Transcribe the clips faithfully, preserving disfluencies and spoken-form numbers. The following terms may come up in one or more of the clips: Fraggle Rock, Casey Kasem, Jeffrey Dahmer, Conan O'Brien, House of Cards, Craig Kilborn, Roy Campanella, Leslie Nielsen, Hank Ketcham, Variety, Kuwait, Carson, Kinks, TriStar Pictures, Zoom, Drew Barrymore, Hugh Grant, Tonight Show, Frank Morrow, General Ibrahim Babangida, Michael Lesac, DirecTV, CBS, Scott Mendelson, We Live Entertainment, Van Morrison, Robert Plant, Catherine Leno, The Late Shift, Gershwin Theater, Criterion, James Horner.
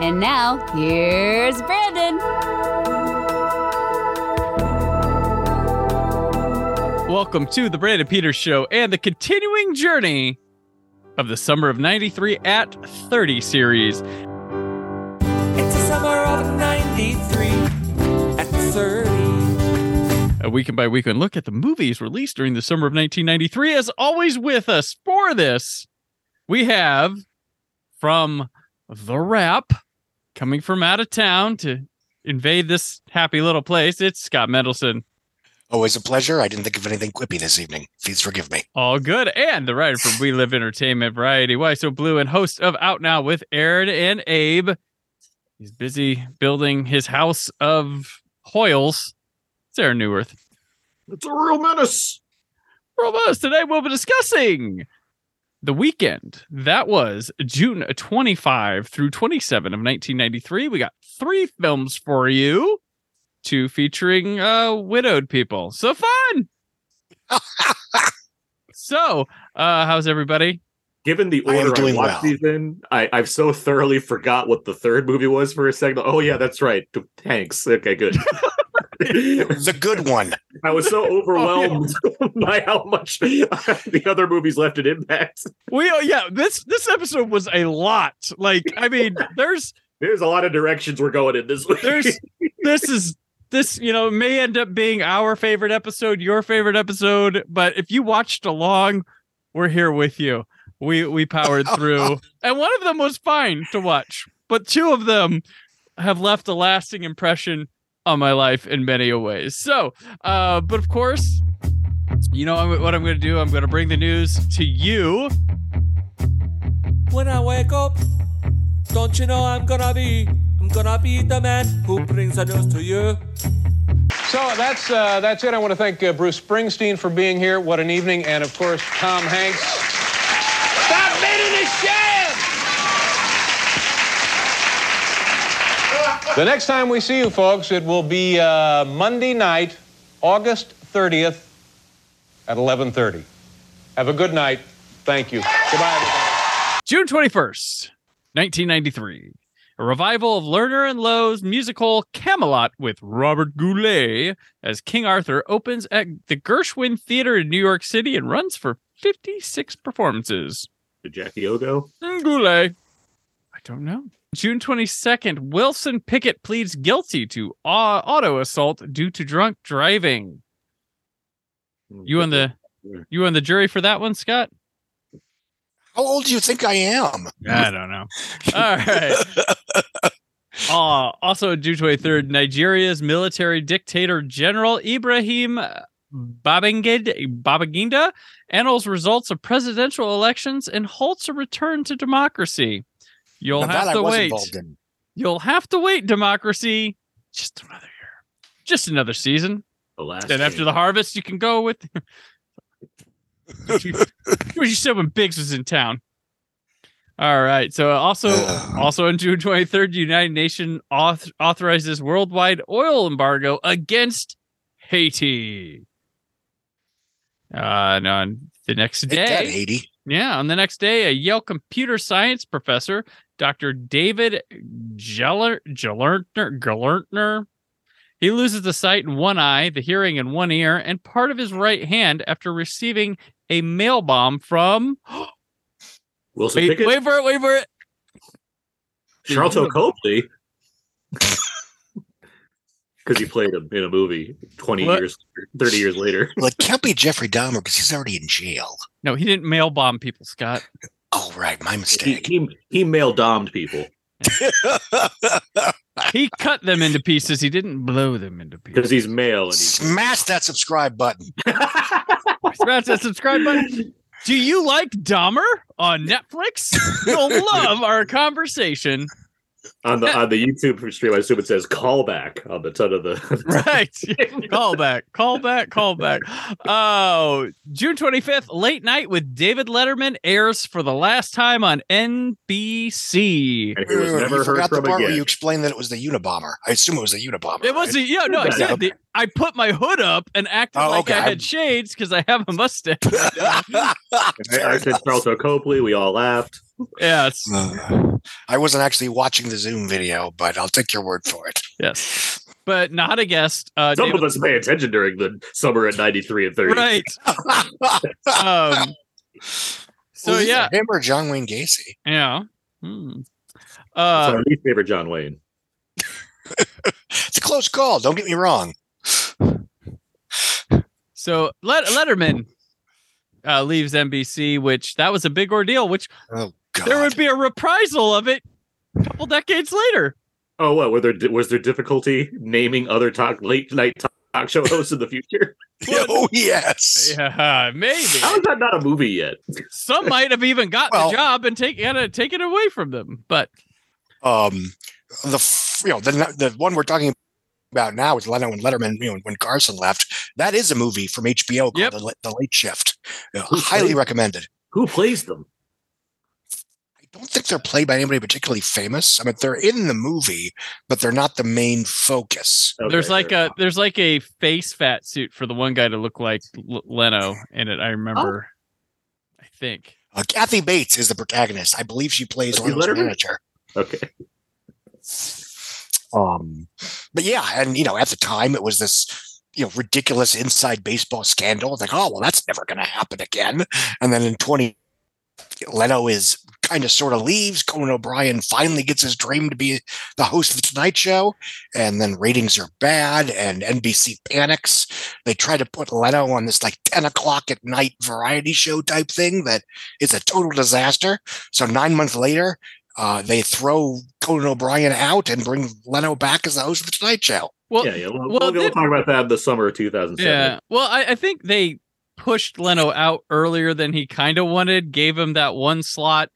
And now, here's Brandon. Welcome to the Brandon Peters Show and the continuing journey of the Summer of ninety-three at thirty series. It's the Summer of ninety-three at thirty. A weekend by weekend look at the movies released during the summer of nineteen ninety-three. As always with us for this, we have from The Wrap, coming from out of town to invade this happy little place, it's Scott Mendelson. Always a pleasure. I didn't think of anything quippy this evening. Please forgive me. All good. And the writer from We Live Entertainment, Variety, Why So Blue, and host of Out Now with Aaron and Abe. He's busy building his house of Hoyles. It's Aaron Neuwirth. It's a real menace. Real menace. Today we'll be discussing the weekend that was June twenty-fifth through twenty-seven of nineteen ninety-three. We got three films for you, two featuring uh, widowed people. So fun. so, uh, how's everybody? Given the order I, I watched well. these in, I, I've so thoroughly forgot what the third movie was for a second. Oh, yeah, that's right. Hanks. Okay, good. The good one. I was so overwhelmed oh, yeah. by how much the other movies left an impact. We uh, yeah, this this episode was a lot. Like, I mean, there's there's a lot of directions we're going in this week. There's this is this, you know, may end up being our favorite episode, your favorite episode, but if you watched along, we're here with you. We we powered through. And one of them was fine to watch, but two of them have left a lasting impression on my life in many ways. So, uh, but of course, you know what I'm going to do? I'm going to bring the news to you. When I wake up, don't you know I'm going to be, I'm going to be the man who brings the news to you. So that's, uh, that's it. I want to thank uh, Bruce Springsteen for being here. What an evening. And of course, Tom Hanks. Stop being ashamed. The next time we see you, folks, it will be uh, Monday night, August thirtieth at eleven thirty. Have a good night. Thank you. Goodbye, everybody. June twenty-first, nineteen ninety-three. A revival of Lerner and Loewe's musical Camelot with Robert Goulet as King Arthur opens at the Gershwin Theater in New York City and runs for fifty-six performances. Did Jackie O go? And Goulet. I don't know. June twenty-second, Wilson Pickett pleads guilty to uh, auto assault due to drunk driving. You on the you on the jury for that one, Scott? How old do you think I am? I don't know. All right. uh, also, June twenty-third, Nigeria's military dictator General Ibrahim Babangida annals results of presidential elections and halts a return to democracy. You'll now have to wait. In. You'll have to wait, democracy. Just another year. Just another season. The last and after the harvest, you can go with... what, you, what you said when Biggs was in town. All right. So also also on June twenty-third, the United Nations author- authorizes worldwide oil embargo against Haiti. Uh, and on the next day... That, Haiti. Yeah, on the next day, a Yale computer science professor, Doctor David Gelernter, he loses the sight in one eye, the hearing in one ear, and part of his right hand after receiving a mail bomb from... Wilson wait, Pickett? Wait for it, wait for it! Charlton Copley? Because he played him in a movie twenty what? years, thirty years later. Well, it can't be Jeffrey Dahmer because he's already in jail. No, he didn't mail bomb people, Scott. Oh, right. My mistake. He, he, he mail domed people. He cut them into pieces. He didn't blow them into pieces. Because he's mail. And he- Smash that subscribe button. Smash that subscribe button. Do you like Dahmer on Netflix? You'll love our conversation. On the on the YouTube stream, I assume it says callback on the ton of the right. Callback, callback, callback. Oh, uh, June twenty-fifth, Late Night with David Letterman airs for the last time on N B C. And he was never you heard forgot from the part again. Where you explained that it was the Unabomber. I assume it was the Unabomber. It was right? the yeah, no, exactly. I put my hood up and acted oh, like okay. I had shades because I have a mustache. I said Charles Copley. We all laughed. Yes. Uh, I wasn't actually watching the Zoom video, but I'll take your word for it. Yes. But not a guest. Uh, Some David of us pay attention during the summer at ninety-three and thirty. Right. um, so, well, yeah. Him or John Wayne Gacy? Yeah. Hmm. Uh, it's our least favorite John Wayne. It's a close call. Don't get me wrong. So, Let- Letterman uh, leaves N B C, which that was a big ordeal, which... Oh. God. There would be a reprisal of it a couple decades later. Oh, what? Were there, was there difficulty naming other talk, late night talk show hosts in the future? Well, oh, yes. Yeah, maybe. How is that not a movie yet? Some might have even gotten well, the job and take, had to take it away from them. But um, the you know the, the one we're talking about now is Leno and Letterman. You know, when Carson left, that is a movie from H B O called yep. the, the Late Shift. You know, highly plays, recommended. Who plays them? I don't think they're played by anybody particularly famous. I mean, they're in the movie, but they're not the main focus. Okay, there's like a there's like a face fat suit for the one guy to look like L- Leno in it. I remember. Oh. I think uh, Kathy Bates is the protagonist. I believe she plays Orlando's manager. Okay. Um, but yeah, and you know, at the time, it was this. You know, ridiculous inside baseball scandal. Like, oh well, that's never going to happen again. And then in twenty, Leno is. Kind of sort of leaves. Conan O'Brien finally gets his dream to be the host of the Tonight Show, and then ratings are bad, and N B C panics. They try to put Leno on this like ten o'clock at night variety show type thing that is a total disaster. So nine months later, uh, they throw Conan O'Brien out and bring Leno back as the host of the Tonight Show. Well, yeah, yeah. We'll, well, we'll, we'll talk about that in the summer of two thousand seven. Yeah. Well, I, I think they pushed Leno out earlier than he kind of wanted, gave him that one slot.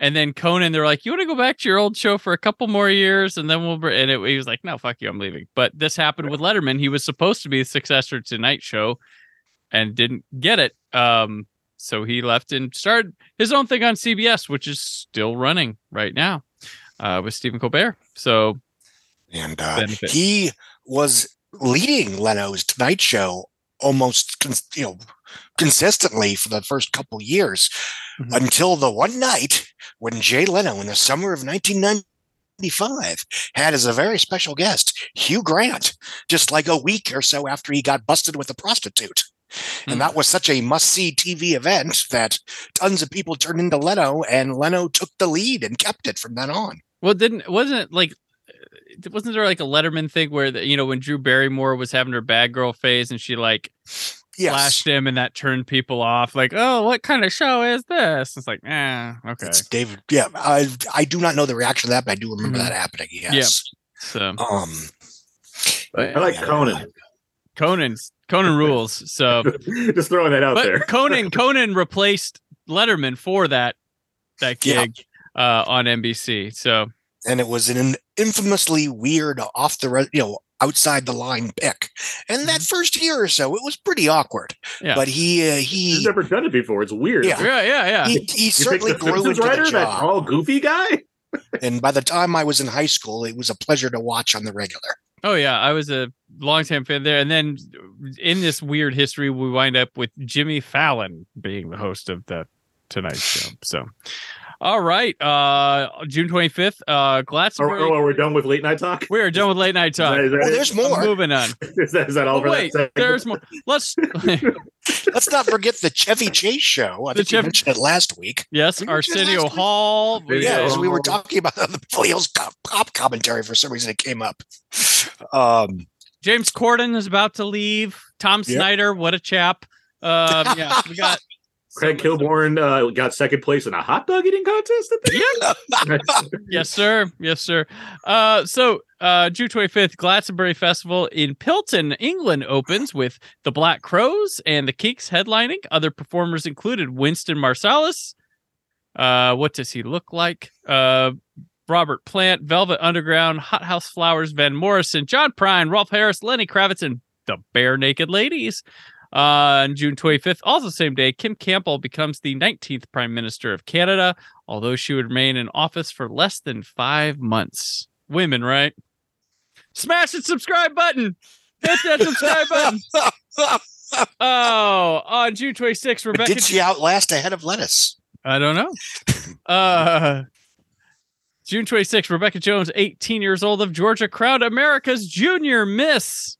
And then Conan, they're like, you want to go back to your old show for a couple more years? And then we'll, br-. and it, he was like, no, fuck you, I'm leaving. But this happened with Letterman. He was supposed to be the successor to Tonight Show and didn't get it. Um, so he left and started his own thing on C B S, which is still running right now uh, with Stephen Colbert. So, and uh, he was leading Leno's Tonight Show almost, you know, consistently for the first couple years mm-hmm. until the one night when Jay Leno in the summer of nineteen ninety-five had as a very special guest Hugh Grant, just like a week or so after he got busted with a prostitute. Mm-hmm. And that was such a must-see T V event that tons of people turned into Leno, and Leno took the lead and kept it from then on. Well, didn't wasn't it like wasn't there like a Letterman thing where the, you know when Drew Barrymore was having her bad girl phase and she like yes. flashed him and that turned people off like oh what kind of show is this? It's like eh, okay. It's David. Yeah, I I do not know the reaction to that, but I do remember mm-hmm. that happening. Yes. Yeah. So um, but, I like yeah, Conan. I like Conan. Conan rules. So just throwing that out but there. Conan Conan replaced Letterman for that that gig yeah. uh, on N B C. So. And it was an infamously weird, off the re- you know, outside the line pick. And that first year or so, it was pretty awkward. Yeah. But he uh, he he's never done it before. It's weird. Yeah, yeah, yeah. yeah. He, he certainly grew Simpsons into writer, the job. That tall, goofy guy. And by the time I was in high school, it was a pleasure to watch on the regular. Oh yeah, I was a longtime fan there. And then in this weird history, we wind up with Jimmy Fallon being the host of the Tonight Show. So. All right, uh, June twenty-fifth, uh, Glastonbury. Oh, oh, are we done with late night talk? We are done with late night talk. Is that, is that, oh, there's more. I'm moving on. Is that, is that all oh, for wait, that there's more. Let's let's not forget the Chevy Chase show. I the think Chevy- you mentioned it last week. Yes, we Arsenio Hall. Yes, yeah, yeah. so we were talking about the Fleel's pop commentary. For some reason, it came up. Um, James Corden is about to leave. Tom yep. Snyder, what a chap. Um, yeah, we got. Craig Kilborn uh, got second place in a hot dog eating contest at the end. Yes, sir. Yes, sir. Uh, so uh, June twenty-fifth, Glastonbury Festival in Pilton, England opens with the Black Crowes and the Kinks headlining. Other performers included Winston Marsalis. Uh, what does he look like? Uh, Robert Plant, Velvet Underground, Hot House Flowers, Van Morrison, John Prine, Rolf Harris, Lenny Kravitz, and the Bare Naked Ladies. Uh, on June twenty-fifth, also same day, Kim Campbell becomes the nineteenth Prime Minister of Canada, although she would remain in office for less than five months. Women, right? Smash that subscribe button! Hit that subscribe button! Oh, on June twenty-sixth, Rebecca... But did she outlast a head of lettuce? I don't know. Uh... June twenty-sixth, Rebecca Jones, eighteen years old, of Georgia, crowned America's Junior Miss.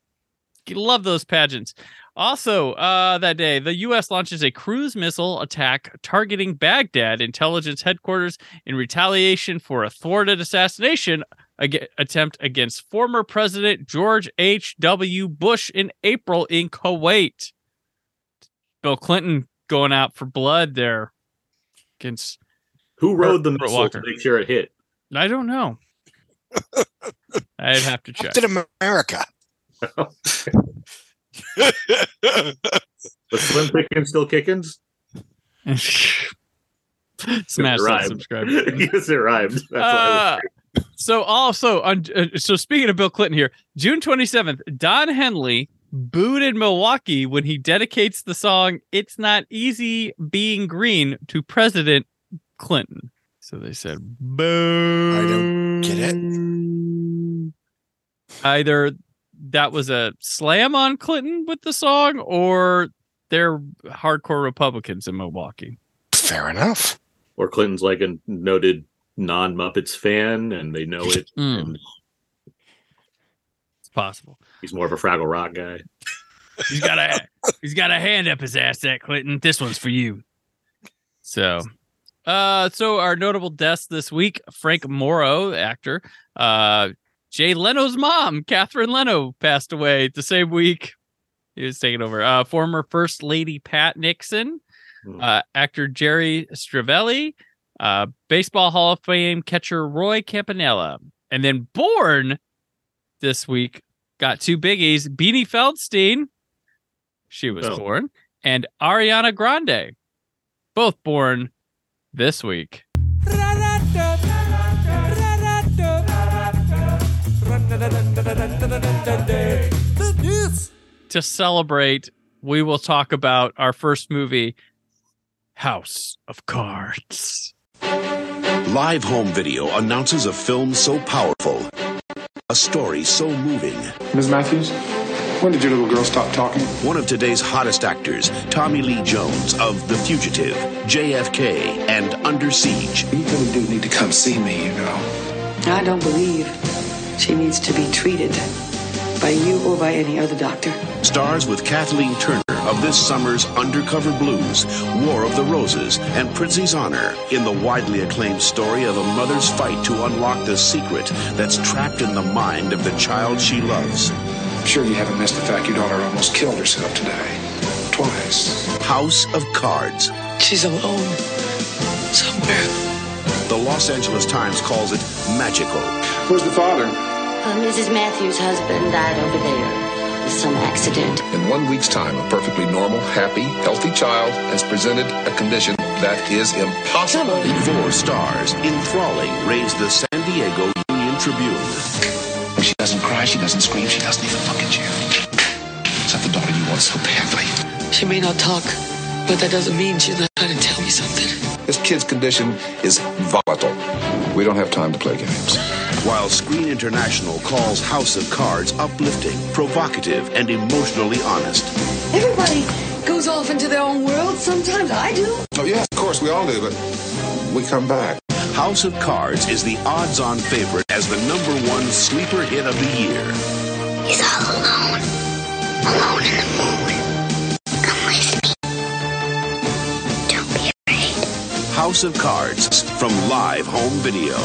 Love those pageants. Also, uh, that day, the U S launches a cruise missile attack targeting Baghdad intelligence headquarters in retaliation for a thwarted assassination ag- attempt against former President George H W Bush in April in Kuwait. Bill Clinton going out for blood there against... Who rode the missile Walker. To make sure it hit? I don't know. I'd have to check. Captain America. Was Slim Pickens still Kickins? Smash that subscribe. Yes, it rhymed. That's uh, what I so also, on, uh, so speaking of Bill Clinton here, June twenty-seventh, Don Henley booed in Milwaukee when he dedicates the song "It's Not Easy Being Green" to President Clinton. So they said, boo. I don't get it. Either that was a slam on Clinton with the song, or they're hardcore Republicans in Milwaukee. Fair enough. Or Clinton's like a noted non-Muppets fan, and they know it. Mm. And it's possible. He's more of a Fraggle Rock guy. He's got a he's got a hand up his ass, that Clinton. This one's for you. So... Uh, so our notable deaths this week: Frank Morrow, actor. Uh, Jay Leno's mom, Catherine Leno, passed away the same week. He was taking over. Uh, former First Lady Pat Nixon, uh, actor Jerry Stravelli, uh, Baseball Hall of Fame catcher Roy Campanella, and then born this week got two biggies: Beanie Feldstein, she was oh. born, and Ariana Grande, both born this week. To celebrate, we will talk about our first movie, House of Cards. Live Home Video announces a film so powerful, a story so moving. Miz Matthews, when did your little girl stop talking? One of today's hottest actors, Tommy Lee Jones of The Fugitive, J F K, and Under Siege. You really do need to come see me, you know. I don't believe she needs to be treated by you or by any other doctor. Stars with Kathleen Turner of this summer's Undercover Blues, War of the Roses, and Prince's Honor in the widely acclaimed story of a mother's fight to unlock the secret that's trapped in the mind of the child she loves. I'm sure you haven't missed the fact your daughter almost killed herself today. Twice. House of Cards. She's alone. Somewhere. The Los Angeles Times calls it magical. Where's the father? Uh, Missus Matthews' husband died over there in some accident. In one week's time, a perfectly normal, happy, healthy child has presented a condition that is impossible. Four stars, enthralling, raised the San Diego Union Tribune. She doesn't cry, she doesn't scream, she doesn't even look at you. It's not the daughter you want so badly. She may not talk, but that doesn't mean she's not trying to tell me something. This kid's condition is volatile. We don't have time to play games. While Screen International calls House of Cards uplifting, provocative, and emotionally honest. Everybody goes off into their own world. Sometimes I do. Oh, yeah, of course, we all do, but we come back. House of Cards is the odds-on favorite as the number one sleeper hit of the year. He's all alone. Alone in the moon. Come with me. Don't be afraid. House of Cards from Live Home Video.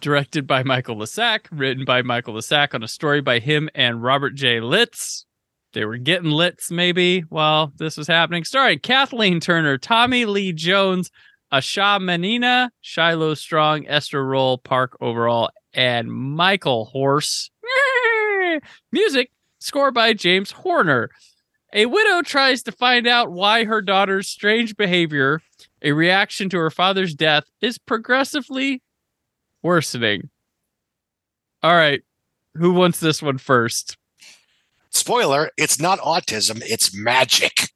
Directed by Michael Lesac, written by Michael Lesac on a story by him and Robert J. Litz. they were getting lits maybe while this was happening. Starring Kathleen Turner, Tommy Lee Jones, Asha Menina, Shiloh Strong, Esther Roll, Park Overall, and Michael Horse. Music score by James Horner. A widow tries to find out why her daughter's strange behavior, a reaction to her father's death, is progressively worsening. All right. Who wants this one first? Spoiler, it's not autism, it's magic.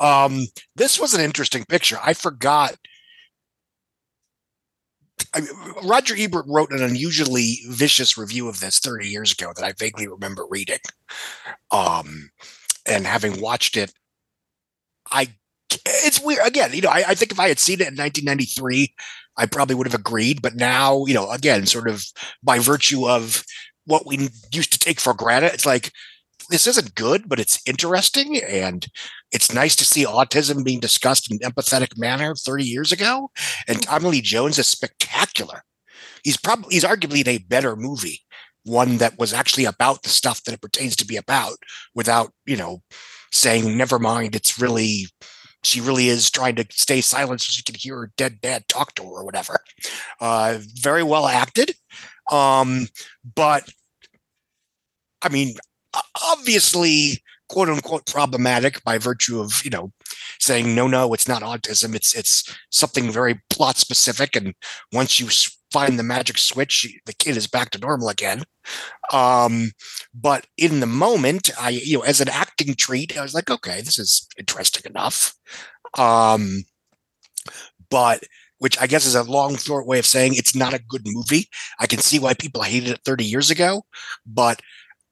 Um, this was an interesting picture. I forgot. I, Roger Ebert wrote an unusually vicious review of this thirty years ago that I vaguely remember reading. Um, and having watched it, I it's weird. Again, you know, I, I think if I had seen it in nineteen ninety-three, I probably would have agreed. But now, you know, again, sort of by virtue of what we used to take for granted, it's like, this isn't good, but it's interesting, and it's nice to see autism being discussed in an empathetic manner thirty years ago. And Tommy Lee Jones is spectacular. He's probably, he's arguably in a better movie, one that was actually about the stuff that it pertains to be about, without, you know, saying, never mind, it's really, she really is trying to stay silent so she can hear her dead dad talk to her or whatever. Uh, very well acted. Um, but I mean, obviously, quote unquote, problematic by virtue of, you know, saying, no, no, it's not autism. It's it's something very plot specific. And once you find the magic switch, the kid is back to normal again. Um, but in the moment, I, you know, as an acting treat, I was like, OK, this is interesting enough. Um, but which I guess is a long, short way of saying it's not a good movie. I can see why people hated it thirty years ago, but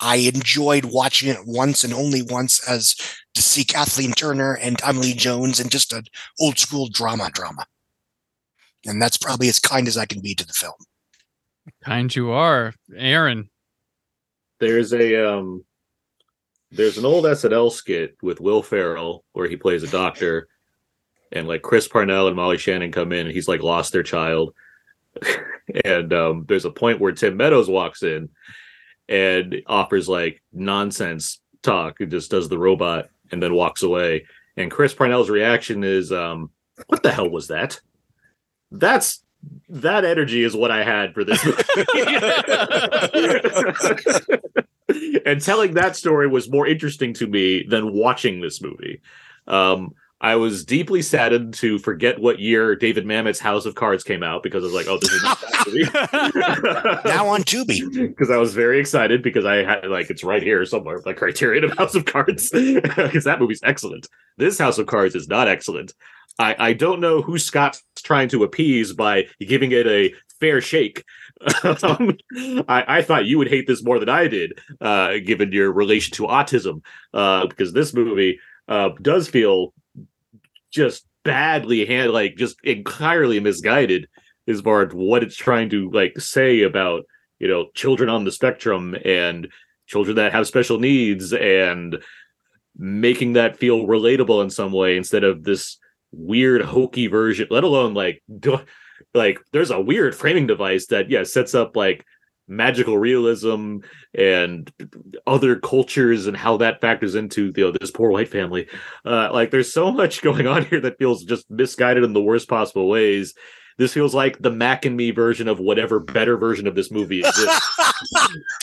I enjoyed watching it once and only once, as to see Kathleen Turner and Tommy Lee Jones and just an old school drama drama. And that's probably as kind as I can be to the film. Kind you are, Aaron. There's a um, there's an old S N L skit with Will Ferrell where he plays a doctor, and like Chris Parnell and Molly Shannon come in, and he's like lost their child. And um, there's a point where Tim Meadows walks in and offers like nonsense talk and just does the robot and then walks away. And Chris Parnell's reaction is, um, what the hell was that? That's that energy is what I had for this movie. And telling that story was more interesting to me than watching this movie. Um, I was deeply saddened to forget what year David Mamet's House of Cards came out, because I was like, oh, this is not that movie. Now on Tubi. Because I was very excited, because I had, like, it's right here somewhere, like Criterion of House of Cards, because that movie's excellent. This House of Cards is not excellent. I, I don't know who Scott's trying to appease by giving it a fair shake. um, I, I thought you would hate this more than I did, uh, given your relation to autism, uh, because this movie uh, does feel just badly hand, like just entirely misguided as far as what it's trying to like say about, you know, children on the spectrum and children that have special needs, and making that feel relatable in some way instead of this weird hokey version, let alone like, like there's a weird framing device that, yeah, sets up like magical realism and other cultures and how that factors into, you know, this poor white family. Uh, like there's so much going on here that feels just misguided in the worst possible ways. This feels like the Mac and Me version of whatever better version of this movie exists.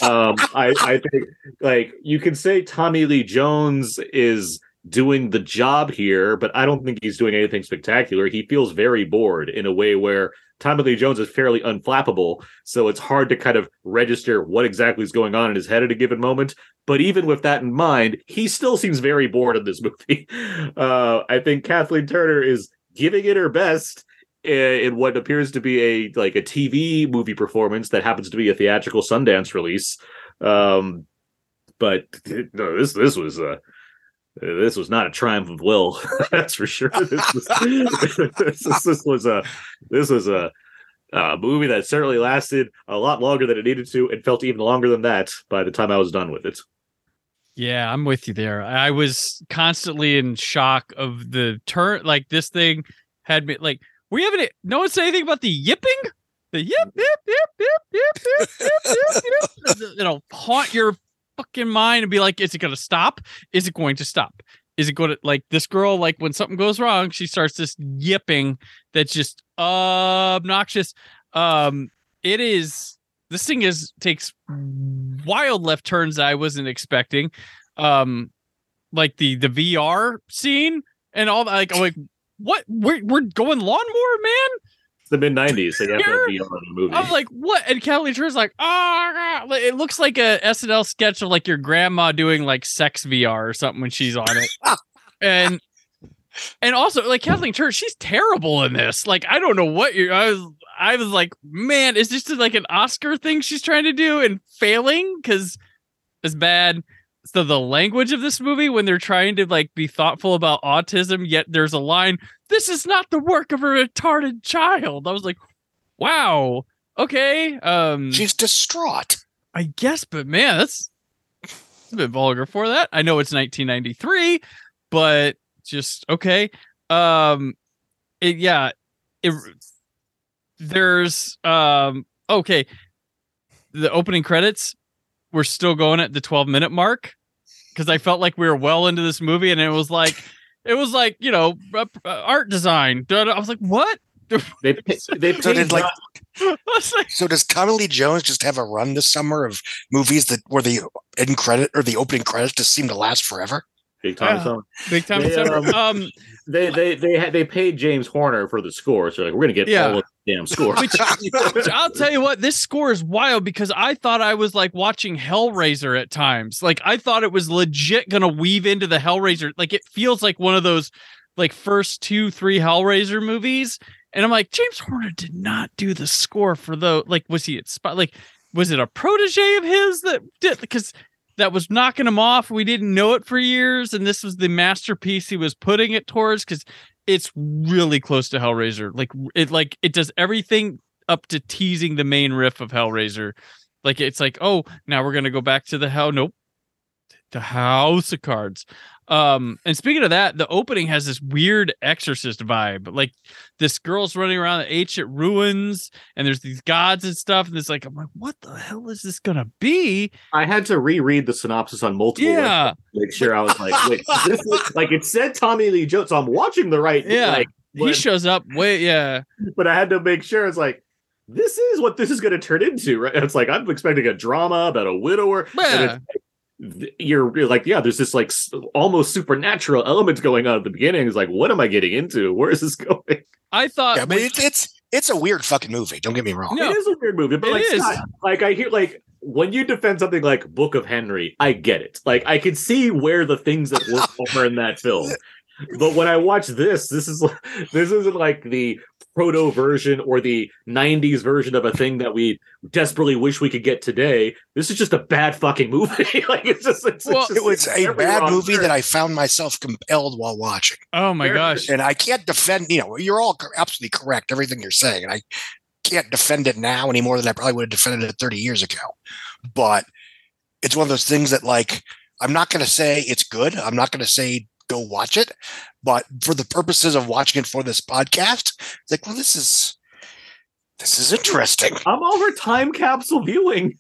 um, I, I think like you can say Tommy Lee Jones is doing the job here, but I don't think he's doing anything spectacular. He feels very bored in a way where Tommy Lee Jones is fairly unflappable, so it's hard to kind of register what exactly is going on in his head at a given moment. But even with that in mind, he still seems very bored in this movie. Uh, I think Kathleen Turner is giving it her best in what appears to be a like a T V movie performance that happens to be a theatrical Sundance release. Um, but no, this this was a. Uh, This was not a triumph of will, that's for sure. This was, this, this was a this was a, a movie that certainly lasted a lot longer than it needed to, and felt even longer than that by the time I was done with it. Yeah, I'm with you there. I was constantly in shock of the turn. Like this thing had me. Like we haven't. No one said anything about the yipping. The yip yip yip yip yip yip yip yip. It'll haunt your fucking mind and be like, is it going to stop? Is it going to stop? Is it going to, like, this girl, like, when something goes wrong, she starts this yipping that's just obnoxious. Um, it is, this thing is, takes wild left turns that I wasn't expecting. Um, like the, the V R scene and all that. Like, I'm like, what? We're, we're going lawnmower, man. The mid nineties, they have to be on the movie. I'm like, what? And Kelly True's like, ah, oh, it looks like a S N L sketch of like your grandma doing like sex V R or something when she's on it. and and also like Kathleen Turner, she's terrible in this. Like, I don't know what you. I was, I was like, man, is this like an Oscar thing she's trying to do and failing because it's bad. So the language of this movie when they're trying to like be thoughtful about autism, yet there's a line, this is not the work of a retarded child. I was like, wow. Okay. Um, She's distraught. I guess, but man, that's, that's a bit vulgar for that. I know it's nineteen ninety-three, but just, okay. Um, it, yeah. It, there's, um, okay. The opening credits. We're still going at the twelve minute mark because I felt like we were well into this movie and it was like, it was like, you know, uh, art design. I was like, what? They, they so, did like, like, so does Tommy Lee Jones just have a run this summer of movies that were the end credit or the opening credits just seem to last forever? Big time uh, summer. Big time they, summer. Um, um, they, they, they, had, they paid James Horner for the score. So like, we're going to get yeah. all of the damn score. Which, which I'll tell you what, this score is wild because I thought I was like watching Hellraiser at times. Like I thought it was legit going to weave into the Hellraiser. Like it feels like one of those like first two, three Hellraiser movies. And I'm like, James Horner did not do the score for the, like, was he at spot? Like, was it a protege of his that did? Because that was knocking him off. We didn't know it for years. And this was the masterpiece he was putting it towards. Cause it's really close to Hellraiser. Like it, like it does everything up to teasing the main riff of Hellraiser. Like, it's like, oh, now we're going to go back to the hell. Nope. The House of Cards. Um, and speaking of that, the opening has this weird Exorcist vibe. Like this girl's running around the ancient ruins and there's these gods and stuff. And it's like, I'm like, what the hell is this going to be? I had to reread the synopsis on multiple. Yeah. Like, make sure I was like, wait, this looks, like it said Tommy Lee Jones. So I'm watching the right. Yeah. Like, when, he shows up. Wait. Yeah. But I had to make sure it's like, this is what this is going to turn into. Right. And it's like, I'm expecting a drama about a widower. Yeah. You're, you're like, yeah, there's this like almost supernatural element going on at the beginning. It's like, what am I getting into? Where is this going? I thought, yeah, but it's, it's it's a weird fucking movie. Don't get me wrong. No, it is a weird movie, but like, Scott, like I hear like when you defend something like Book of Henry, I get it. Like I can see where the things that work are in that film. But when I watch this, this is this isn't like the proto version or the nineties version of a thing that we desperately wish we could get today. This is just a bad fucking movie. Like it's just, it's, well, it's just it was it's a bad movie turn. That I found myself compelled while watching. Oh my gosh! And I can't defend. You know, you're all absolutely correct. Everything you're saying, and I can't defend it now any more than I probably would have defended it thirty years ago. But it's one of those things that, like, I'm not going to say it's good. I'm not going to say go watch it, but for the purposes of watching it for this podcast, it's like, well, this is this is interesting. I'm over time capsule viewing.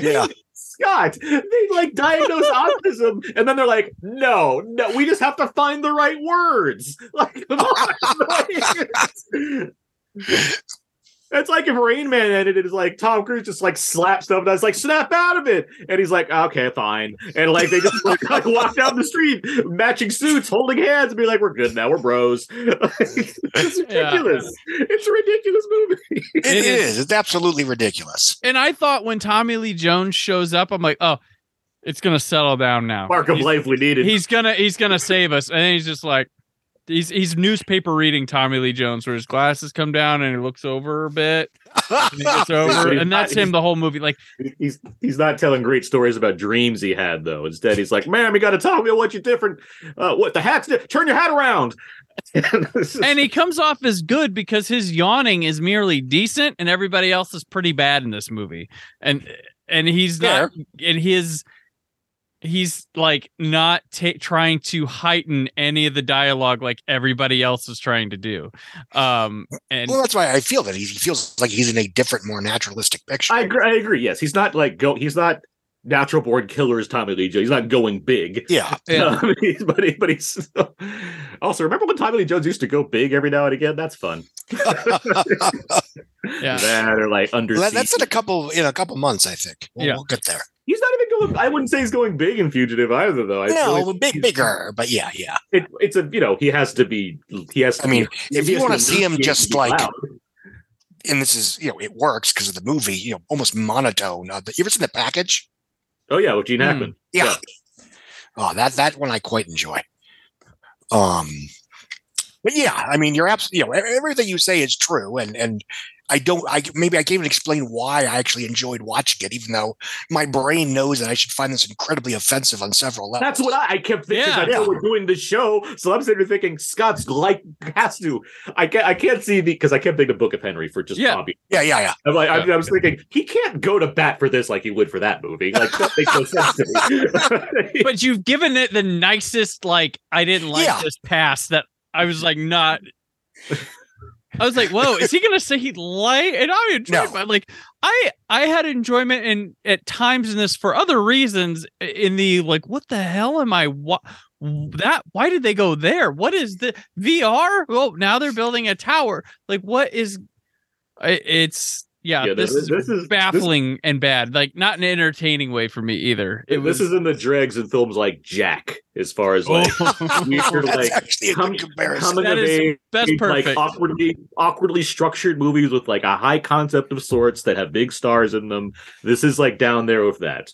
Yeah. Scott, they like diagnose autism, and then they're like, no, no, we just have to find the right words. Like, it's like if Rain Man ended it, is like Tom Cruise just like slaps stuff and I was like, snap out of it. And he's like, okay, fine. And like they just like, like walk down the street, matching suits, holding hands, and be like, we're good now, we're bros. It's ridiculous. Yeah. It's a ridiculous movie. It, it is. is. It's absolutely ridiculous. And I thought when Tommy Lee Jones shows up, I'm like, oh, it's gonna settle down now. Spark of life we needed. He's gonna he's gonna save us. And then he's just like, He's he's newspaper reading Tommy Lee Jones, where his glasses come down and he looks over a bit, and, he gets over, and that's him the whole movie. Like he's he's not telling great stories about dreams he had though. Instead, he's like, "Ma'am, you got to tell me what you're different. Uh, what the hat's di- turn your hat around." and, just... and he comes off as good because his yawning is merely decent, and everybody else is pretty bad in this movie. And and he's there, yeah. and his. He's like not t- trying to heighten any of the dialogue like everybody else is trying to do. Um, and well, that's why I feel that he feels like he's in a different, more naturalistic picture. I agree. I agree. Yes, he's not like go. He's not natural born killers Tommy Lee Jones. He's not going big. Yeah. yeah. Um, he's, but, he, but he's still... Also, remember when Tommy Lee Jones used to go big every now and again? That's fun. yeah. That or like under. Well, that's in a couple in a couple months, I think. We'll, yeah. we'll get there. He's not even going. I wouldn't say he's going big in Fugitive either, though. I no, really, big, bigger, but yeah, yeah. It, it's a you know he has to be. He has. To I mean, be, if you want to see him just like, loud. And this is you know it works because of the movie. You know, almost monotone. Uh, you ever seen The Package? Oh yeah, with Gene Hackman. Mm, yeah. yeah. Oh, that that one I quite enjoy. Um, but yeah, I mean, you're absolutely. You know, everything you say is true, and and. I don't. I maybe I can't even explain why I actually enjoyed watching it, even though my brain knows that I should find this incredibly offensive on several levels. That's what I, I kept thinking. Yeah, I know yeah. we're doing the show, so I'm sitting here thinking Scott's like has to. I can't. I can't see the because I kept thinking Book of Henry for just yeah. obvious. Yeah, yeah, yeah. I'm like, yeah. I, I was thinking he can't go to bat for this like he would for that movie. Like that makes no sense to me. But you've given it the nicest. Like I didn't like yeah. this pass that I was like not. I was like, whoa, is he going to say he lied? And I enjoyed no. it. Like, I I had enjoyment in at times in this for other reasons in the, like, what the hell am I? Wa- that? Why did they go there? What is the V R? Oh, now they're building a tower. Like, what is it's. Yeah, yeah, this, this, is, this is baffling this, and bad. Like, not in an entertaining way for me either. It was, this is in the dregs in films like Jack, as far as like, weird, like com- coming that of age, best perfect. Like awkwardly, awkwardly structured movies with like a high concept of sorts that have big stars in them. This is like down there with that.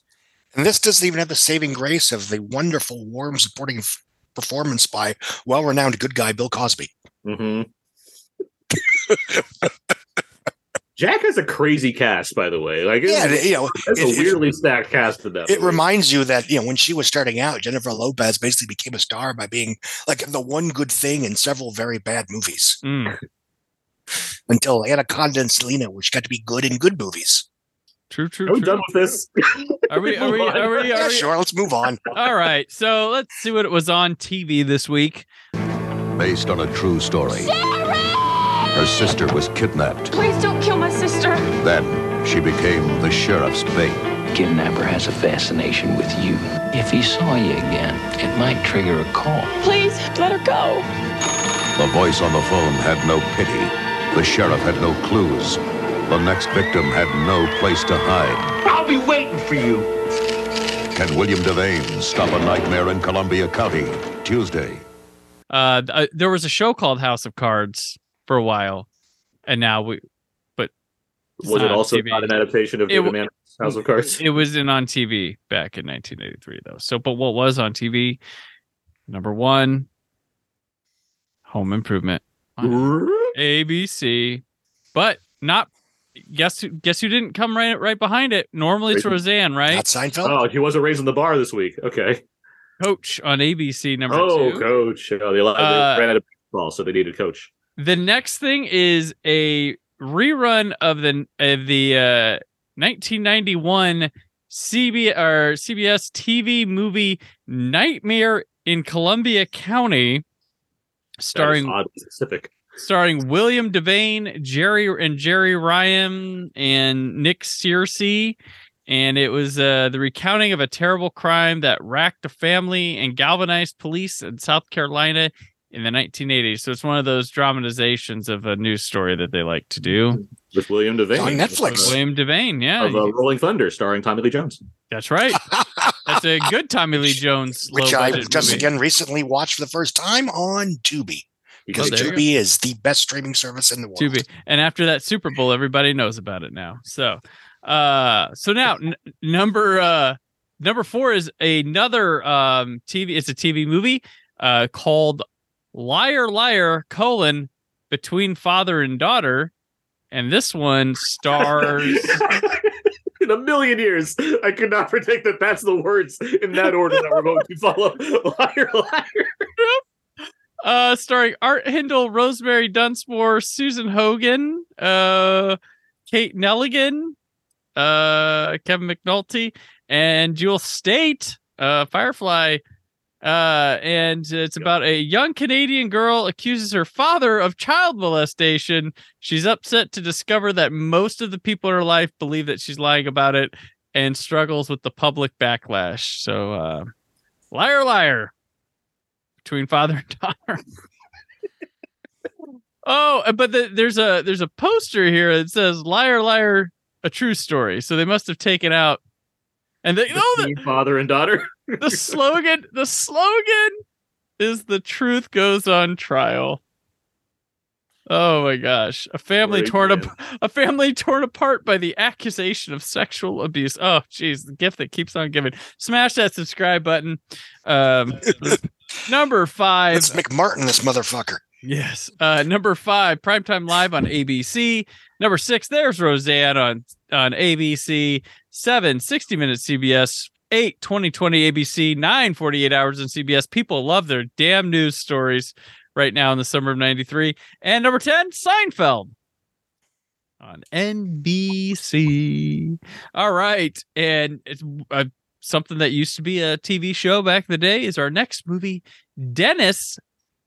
And this doesn't even have the saving grace of the wonderful, warm, supporting f- performance by well-renowned good guy Bill Cosby. Mm-hmm. Jack has a crazy cast, by the way. Like, yeah, you know, it's a weirdly it, stacked cast to them. It movie. reminds you that you know when she was starting out, Jennifer Lopez basically became a star by being like the one good thing in several very bad movies, mm. until Anaconda and Selena, which got to be good in good movies. True, true. Are we true. done with this? Are we? Are we? Are we? Are we yeah, are we, sure. Let's move on. All right. So let's see what it was on T V this week. Based on a true story. Sarah! Her sister was kidnapped. Please don't kill my sister. Then she became the sheriff's bait. Kidnapper has a fascination with you. If he saw you again, it might trigger a call. Please, let her go. The voice on the phone had no pity. The sheriff had no clues. The next victim had no place to hide. I'll be waiting for you. Can William Devane stop a nightmare in Columbia County? Tuesday. Uh, th- there was a show called House of Cards for a while, and now we but was it also T V. Not an adaptation of David Manners' House of Cards? It wasn't on T V back in nineteen eighty-three though. So but what was on T V? Number one, Home Improvement on A B C. But not guess who guess who didn't come right right behind it. Normally it's Roseanne, right? Not Seinfeld. Oh, he wasn't raising the bar this week. Okay. Coach on A B C number oh, two. Oh, Coach. Oh, they, uh, they ran out of baseball, so they needed Coach. The next thing is a rerun of the of the uh, nineteen ninety-one C B, or C B S T V movie Nightmare in Columbia County, starring starring William Devane, Jerry and Jerry Ryan, and Nick Searcy. And it was uh, the recounting of a terrible crime that racked a family and galvanized police in South Carolina in the nineteen eighties, so it's one of those dramatizations of a news story that they like to do with William Devane on Netflix. William Devane, yeah, of uh, Rolling Thunder, starring Tommy Lee Jones. That's right. That's a good Tommy Lee Jones, which I just movie. again recently watched for the first time on Tubi, because oh, Tubi is the best streaming service in the world. Tubi, and after that Super Bowl, everybody knows about it now. So, uh, so now n- number uh, number four is another um, T V. It's a T V movie uh, called Liar, Liar, colon, Between Father and Daughter. And this one stars... In a million years, I could not predict that that's the words in that order that we're going to follow. Liar, Liar. Uh, starring Art Hindle, Rosemary Dunsmore, Susan Hogan, uh, Kate Nelligan, uh, Kevin McNulty, and Jewel State, uh, Firefly. Uh, and it's about a young Canadian girl accuses her father of child molestation. She's upset to discover that most of the people in her life believe that she's lying about it. and struggles with the public backlash. So, uh, liar, liar, between father and daughter. Oh, but the, there's a there's a poster here that says "Liar, Liar, a True Story." So they must have taken out and they oh, the, father and daughter. the slogan, the slogan is "The truth goes on trial." Oh my gosh, a family Great torn ap- a family torn apart by the accusation of sexual abuse. Oh, geez, the gift that keeps on giving. Smash that subscribe button. Um, number five. Let's McMartin this motherfucker. Yes. Uh, number five, Primetime Live on A B C. Number six, There's Roseanne on on A B C. Seven, sixty minutes C B S. Eight, twenty twenty A B C. Nine, forty-eight hours on C B S. People love their damn news stories right now in the summer of ninety-three. And number ten, Seinfeld on N B C. All right. And it's, uh, something that used to be a T V show back in the day is our next movie, Dennis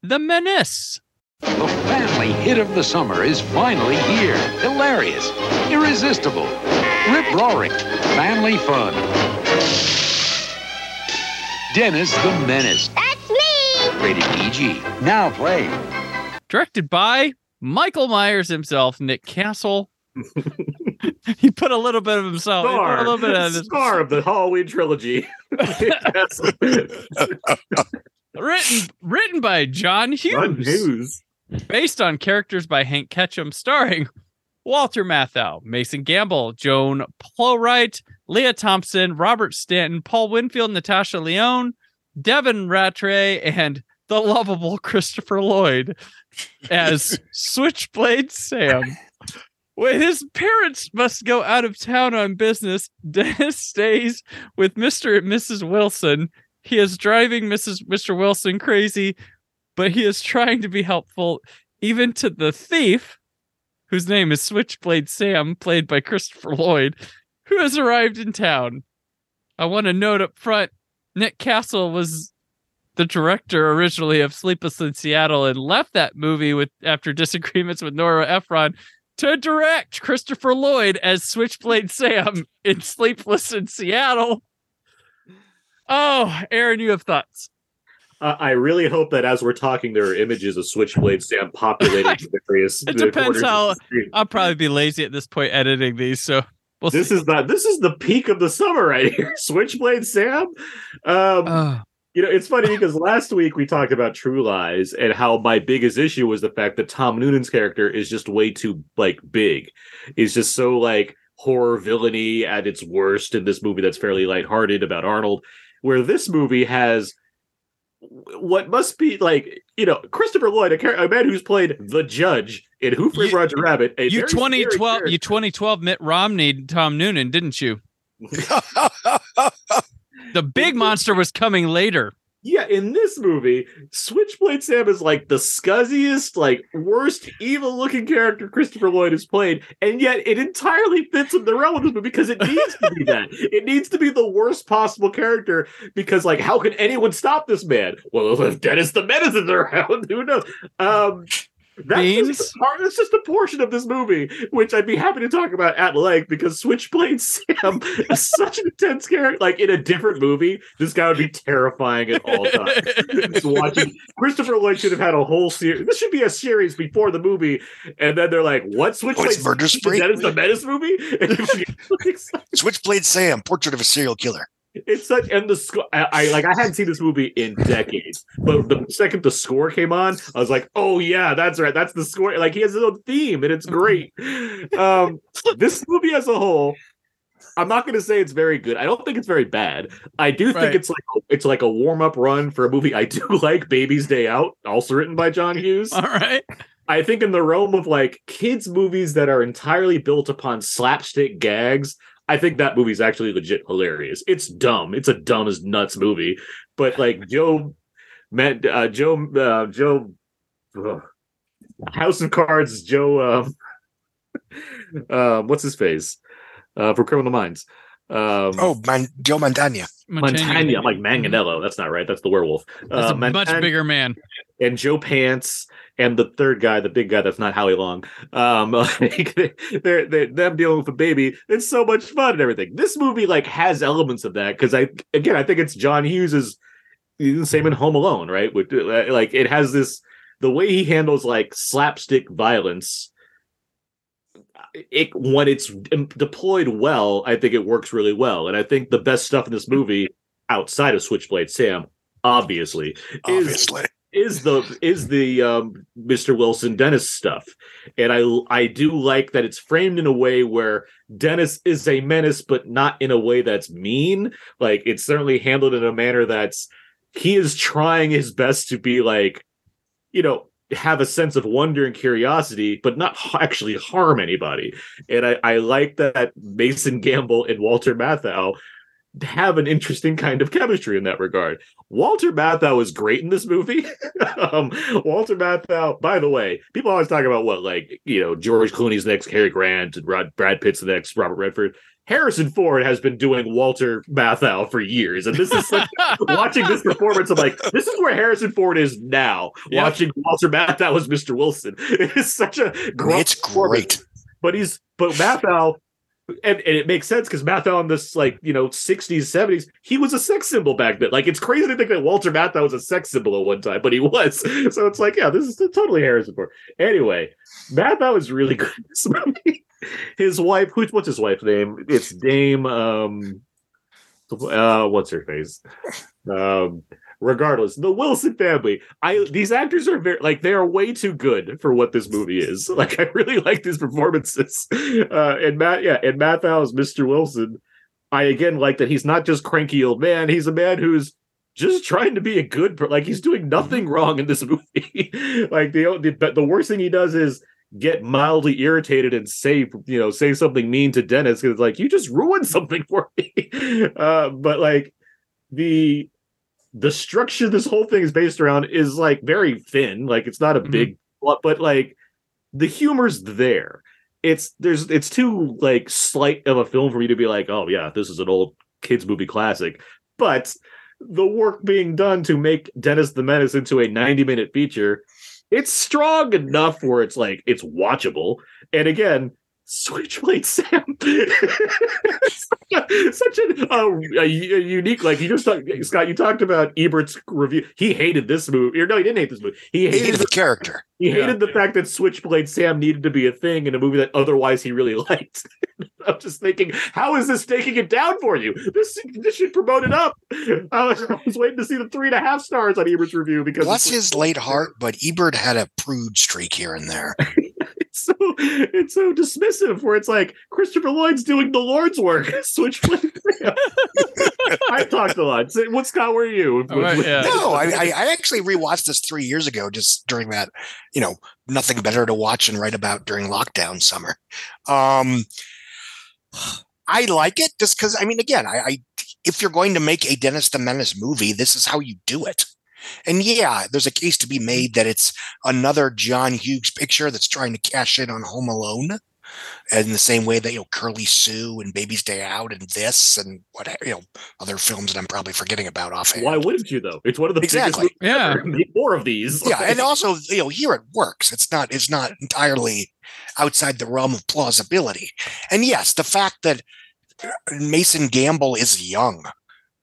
the Menace. The family hit of the summer is finally here. Hilarious, irresistible, rip-roaring, family fun. Dennis the Menace. Rated P G. Now play. Directed by Michael Myers himself, Nick Castle. He put a little bit of himself. Star, a little bit of his... star of the Halloween trilogy. written, written by John Hughes. John Hughes. Based on characters by Hank Ketcham, starring Walter Matthau, Mason Gamble, Joan Plowright, Leah Thompson, Robert Stanton, Paul Winfield, Natasha Lyonne, Devin Rattray, and the lovable Christopher Lloyd as Switchblade Sam. When his parents must go out of town on business, Dennis stays with Mister and Missus Wilson. He is driving Missus Mister Wilson crazy, but he is trying to be helpful, even to the thief, whose name is Switchblade Sam, played by Christopher Lloyd, who has arrived in town. I want to note up front, Nick Castle was the director originally of Sleepless in Seattle and left that movie with after disagreements with Nora Ephron to direct Christopher Lloyd as Switchblade Sam in Sleepless in Seattle. Oh, Aaron, you have thoughts? Uh, I really hope that as we're talking, there are images of Switchblade Sam populating various. It depends how. I'll probably be lazy at this point editing these, so. We'll this see. is the this is the peak of the summer right here. Switchblade Sam. Um, uh. You know, it's funny because last week we talked about True Lies and how my biggest issue was the fact that Tom Noonan's character is just way too like big. It's just so like horror villainy at its worst in this movie that's fairly lighthearted about Arnold, where this movie has what must be like, you know, Christopher Lloyd, a, car- a man who's played the judge in Who Framed Roger Rabbit. A you twenty twelve, you twenty twelve Mitt Romney, Tom Noonan, didn't you? The big monster was coming later. Yeah, in this movie, Switchblade Sam is like the scuzziest, like worst evil-looking character Christopher Lloyd has played, and yet it entirely fits in the realm of this movie because it needs to be that. It needs to be the worst possible character because, like, how could anyone stop this man? Well, if Dennis the Menace is around, who knows? Um, that's, just a, that's just a portion of this movie, which I'd be happy to talk about at length because Switchblade Sam is such an intense character. Like, in a different movie, this guy would be terrifying at all times. Just watching Christopher Lloyd should have had a whole series. This should be a series before the movie, and then they're like, "What Switchblade? Oh, murder spree? That is the Menace movie." And Switchblade Sam, Portrait of a Serial Killer. It's such, and the score, I, I like, I hadn't seen this movie in decades, but the second the score came on, I was like, oh yeah, that's right, that's the score. Like, he has his own theme, and it's great. Um, this movie as a whole, I'm not going to say it's very good. I don't think it's very bad. I do right. think it's like it's like a warm-up run for a movie I do like, Baby's Day Out, also written by John Hughes. All right. I think in the realm of, like, kids' movies that are entirely built upon slapstick gags, I think that movie's actually legit hilarious. It's dumb. It's a dumb as nuts movie. But like Joe, uh, Joe, uh, Joe, ugh. House of Cards, Joe, uh, uh, what's his face uh, from Criminal Minds? Um, oh, man, Joe Mantegna. Mantegna. I'm like Manganiello. That's not right. That's the werewolf. That's uh, a Mantegna, much bigger man. And Joe Pants and the third guy, the big guy that's not Howie Long. Um, like they're, they're, them dealing with a baby. It's so much fun and everything. This movie like has elements of that because I again I think it's John Hughes's same in Home Alone, right? With like it has this the way he handles like slapstick violence. It, when it's deployed well, I think it works really well. And I think the best stuff in this movie, outside of Switchblade Sam, obviously, obviously. Is, is the is the um, Mister Wilson Dennis stuff. And I I do like that it's framed in a way where Dennis is a menace, but not in a way that's mean. Like it's certainly handled in a manner that's he is trying his best to be like, you know, have a sense of wonder and curiosity, but not actually harm anybody. And I, I like that Mason Gamble and Walter Matthau have an interesting kind of chemistry in that regard. Walter Matthau is great in this movie. um, Walter Matthau, by the way, people always talk about what, like, you know, George Clooney's next Cary Grant and Rod, Brad Pitt's the next Robert Redford. Harrison Ford has been doing Walter Matthau for years. And this is such, watching this performance, I'm like, this is where Harrison Ford is now. Yep. Watching Walter Matthau as Mister Wilson. It is such a great It's great. But he's but Matthau, and, and it makes sense because Matthau in this, like, you know, sixties, seventies, he was a sex symbol back then. Like, it's crazy to think that Walter Matthau was a sex symbol at one time, but he was. So it's like, yeah, this is totally Harrison Ford. Anyway, Matthau is really good in this movie. His wife, who's what's his wife's name? It's Dame. Um, uh, what's her face? Um, regardless, the Wilson family. I these actors are very like they are way too good for what this movie is. Like I really like these performances. Uh, and Matt, yeah, and Matthau is Mister Wilson. I again like that he's not just cranky old man. He's a man who's just trying to be a good. Like he's doing nothing wrong in this movie. Like the the the worst thing he does is get mildly irritated and say, you know, say something mean to Dennis because, like, you just ruined something for me. Uh, but like the the structure this whole thing is based around is like very thin. Like it's not a big plot, mm-hmm. but like the humor's there. It's there's it's too like slight of a film for me to be like, oh yeah, this is an old kids movie classic. But the work being done to make Dennis the Menace into a ninety minute feature. It's strong enough where it's like it's watchable, and again, Switchblade Sam, such, a, such an, uh, a, a unique. Like you just talked, Scott, you talked about Ebert's review. He hated this movie, or no, he didn't hate this movie. He hated, he hated the, the character. He yeah. hated the fact that Switchblade Sam needed to be a thing in a movie that otherwise he really liked. I'm just thinking, how is this taking it down for you? This this should promote it up. I was, I was waiting to see the three and a half stars on Ebert's review because bless his late heart, but Ebert had a prude streak here and there. So it's so dismissive where it's like Christopher Lloyd's doing the Lord's work. Switchblade. I talked a lot. What Scott were you? Right, yeah. No, I, I actually rewatched this three years ago, just during that, you know, nothing better to watch and write about during lockdown summer. Um, I like it just because, I mean, again, I, I if you're going to make a Dennis the Menace movie, this is how you do it. And yeah, there's a case to be made that it's another John Hughes picture that's trying to cash in on Home Alone, and in the same way that, you know, Curly Sue and Baby's Day Out and this and what, you know, other films that I'm probably forgetting about offhand. Why wouldn't you though? It's one of the exactly biggest movies yeah ever. More of these yeah, and also, you know, here it works. It's not it's not entirely outside the realm of plausibility. And yes, the fact that Mason Gamble is young.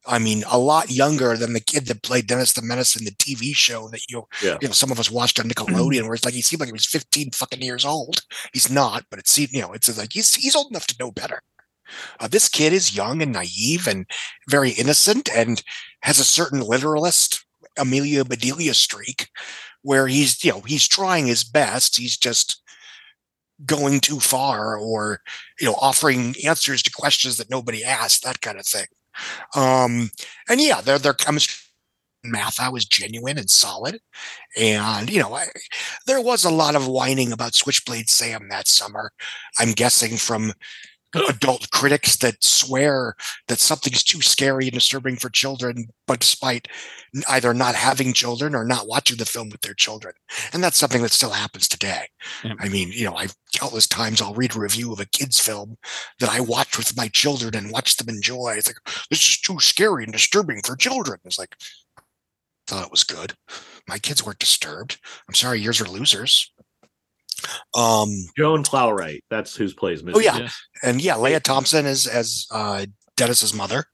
I mean, a lot younger than the kid that played Dennis the Menace in the T V show that you, yeah. you know, some of us watched on Nickelodeon, where it's like he seemed like he was fifteen fucking years old. He's not, but it's, you know, it's like he's he's old enough to know better. Uh, this kid is young and naive and very innocent and has a certain literalist Amelia Bedelia streak, where he's, you know, he's trying his best. He's just going too far, or, you know, offering answers to questions that nobody asked, that kind of thing. Um, and yeah, their, their chemistry and Matthau was genuine and solid. And, you know, I, there was a lot of whining about Switchblade Sam that summer, I'm guessing from adult critics that swear that something's too scary and disturbing for children, but despite either not having children or not watching the film with their children. And that's something that still happens today. Yeah. I mean, you know, I've countless times I'll read a review of a kid's film that I watched with my children and watched them enjoy. It's like, this is too scary and disturbing for children. It's like, thought it was good. My kids weren't disturbed. I'm sorry, yours are losers. Um, Joan Plowright, that's who plays Missus Oh yeah, yeah. and yeah, Leia Thompson is as uh, Dennis's mother.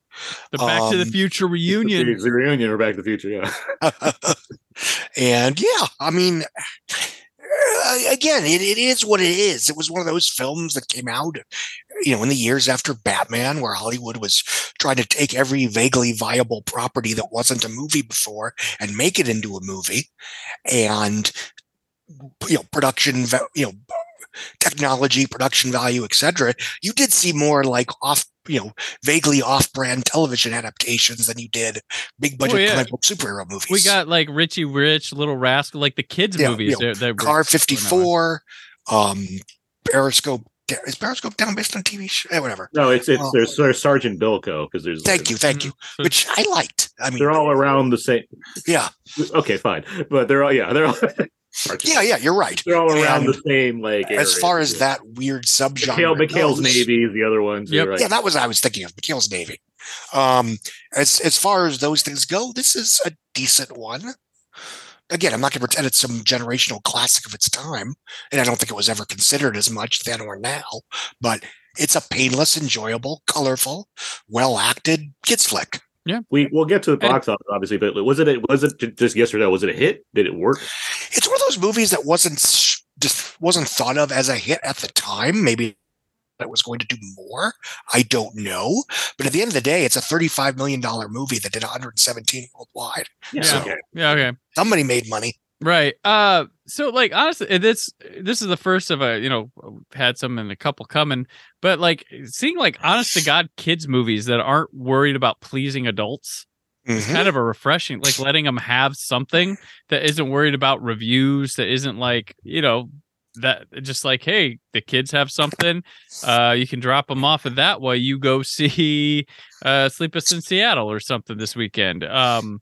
The Back um, to the Future reunion, the, the reunion or Back to the Future, yeah. And yeah, I mean, again, it, it is what it is. It was one of those films that came out, you know, in the years after Batman, where Hollywood was trying to take every vaguely viable property that wasn't a movie before and make it into a movie, and. You know, production, you know, technology, production value, et cetera. You did see more like off, you know, vaguely off-brand television adaptations than you did big budget oh, yeah. comic book superhero movies. We got like Richie Rich, Little Rascal, like the kids' yeah, movies. You know, they're, they're Car fifty-four, um, Periscope. Is Periscope down based on T V show? Eh, whatever. No, it's it's um, there's, there's Sergeant Bilko because there's. Thank like, you, thank you. Which I liked. I mean, they're all around the same. Yeah. Okay, fine, but they're all yeah they're all. Yeah, yeah, you're right. They're all around and the same, like area. As far as yeah. that weird subgenre. McHale, McHale's goes, Navy is the other ones. Yep. Right. Yeah, that was what I was thinking of. McHale's Navy. Um, as as far as those things go, this is a decent one. Again, I'm not going to pretend it's some generational classic of its time, and I don't think it was ever considered as much then or now. But it's a painless, enjoyable, colorful, well-acted kids flick. Yeah, we we'll get to the box office obviously, but was it a, was it just yes or no? Was it a hit? Did it work? It's one of those movies that wasn't just wasn't thought of as a hit at the time. Maybe it was going to do more. I don't know, but at the end of the day, it's a thirty-five million dollar movie that did one hundred seventeen worldwide. Yeah, so okay. yeah, okay. Somebody made money, right? Uh, so like honestly, this this is the first of a you know had some and a couple coming. But like seeing like honest to God kids movies that aren't worried about pleasing adults mm-hmm. is kind of a refreshing, like letting them have something that isn't worried about reviews, that isn't like, you know, that just like, hey, the kids have something. Uh, you can drop them off of that while you go see uh, Sleepless in Seattle or something this weekend. Um,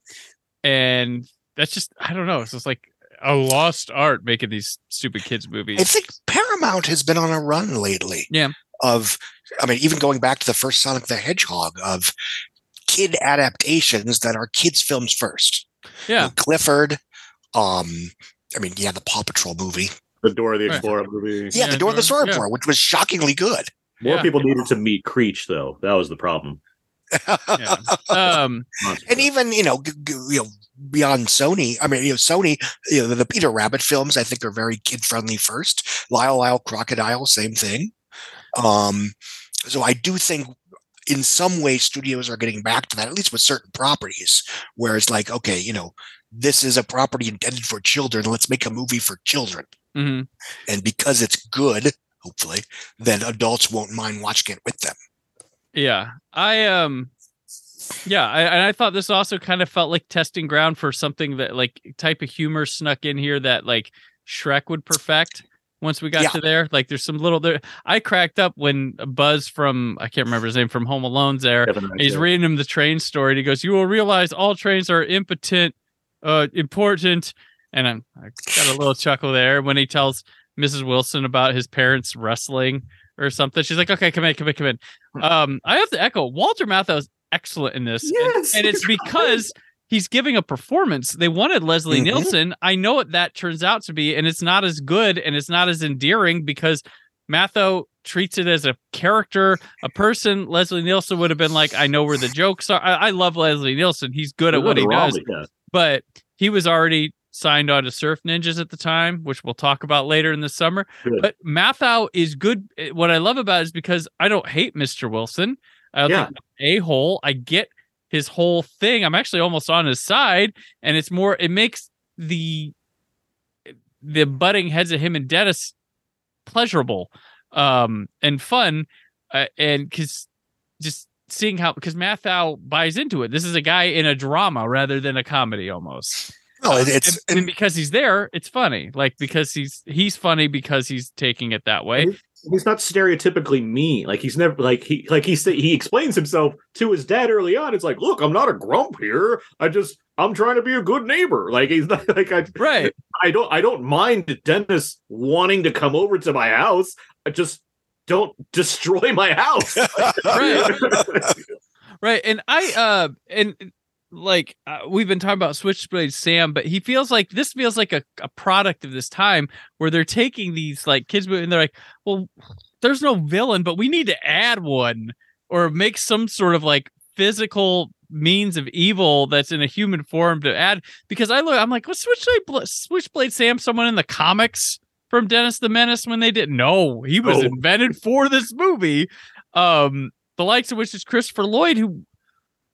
and that's just, I don't know. It's just like a lost art making these stupid kids movies. I think Paramount has been on a run lately. Yeah. Of, I mean, even going back to the first Sonic the Hedgehog, of kid adaptations that are kids' films first. Yeah. And Clifford. Um, I mean, yeah, the Paw Patrol movie. The Dora the Explorer right. movie. Yeah, yeah, the Dora the Explorer, yeah. which was shockingly good. More yeah. people needed to meet Creech, though. That was the problem. yeah. um, and even, you know, g- g- you know, beyond Sony, I mean, you know, Sony, you know, the, the Peter Rabbit films, I think, are very kid-friendly first. Lyle Lyle Crocodile, same thing. Um, so I do think in some way studios are getting back to that, at least with certain properties, where it's like, okay, you know, this is a property intended for children. Let's make a movie for children. Mm-hmm. And because it's good, hopefully, then adults won't mind watching it with them. Yeah. I, um, yeah. I, and I thought this also kind of felt like testing ground for something that like type of humor snuck in here that like Shrek would perfect. Once we got yeah. to there, like there's some little there. I cracked up when Buzz from, I can't remember his name, from Home Alone's there. He's reading him the train story. And he goes, you will realize all trains are impotent, uh, important. And I'm, I got a little chuckle there when he tells Missus Wilson about his parents wrestling or something. She's like, okay, come in, come in, come in. Um, I have to echo Walter Matthau's excellent in this. Yes, and, and it's because he's giving a performance. They wanted Leslie mm-hmm. Nielsen. I know what that turns out to be, and it's not as good and it's not as endearing because Matthau treats it as a character, a person. Leslie Nielsen would have been like, I know where the jokes are. I, I love Leslie Nielsen. He's good at what he does. But he was already signed on to Surf Ninjas at the time, which we'll talk about later in the summer. Good. But Matthau is good. What I love about it is because I don't hate Mister Wilson. I don't yeah. think I'm an a-hole. I get his whole thing. I'm actually almost on his side, and it's more, it makes the the butting heads of him and Dennis pleasurable um, and fun, uh, and because just seeing how, because Matthau buys into it. This is a guy in a drama rather than a comedy almost. No, it, it's and, and because he's there, it's funny. Like because he's he's funny because he's taking it that way. he's not stereotypically mean. Like he's never like he like he he explains himself to his dad early on. It's like, look, I'm not a grump here. I just I'm trying to be a good neighbor. Like he's not like I right. I don't I don't mind Dennis wanting to come over to my house. I just don't destroy my house. Right. Right. And I uh and like uh, we've been talking about Switchblade Sam, but he feels like this feels like a, a product of this time where they're taking these like kids and they're like, well, there's no villain, but we need to add one or make some sort of like physical means of evil that's in a human form to add. Because I look, I'm like, was Switchblade, Switchblade Sam someone in the comics from Dennis the Menace when they didn't? No, he was oh. invented for this movie. Um, the likes of which is Christopher Lloyd, who.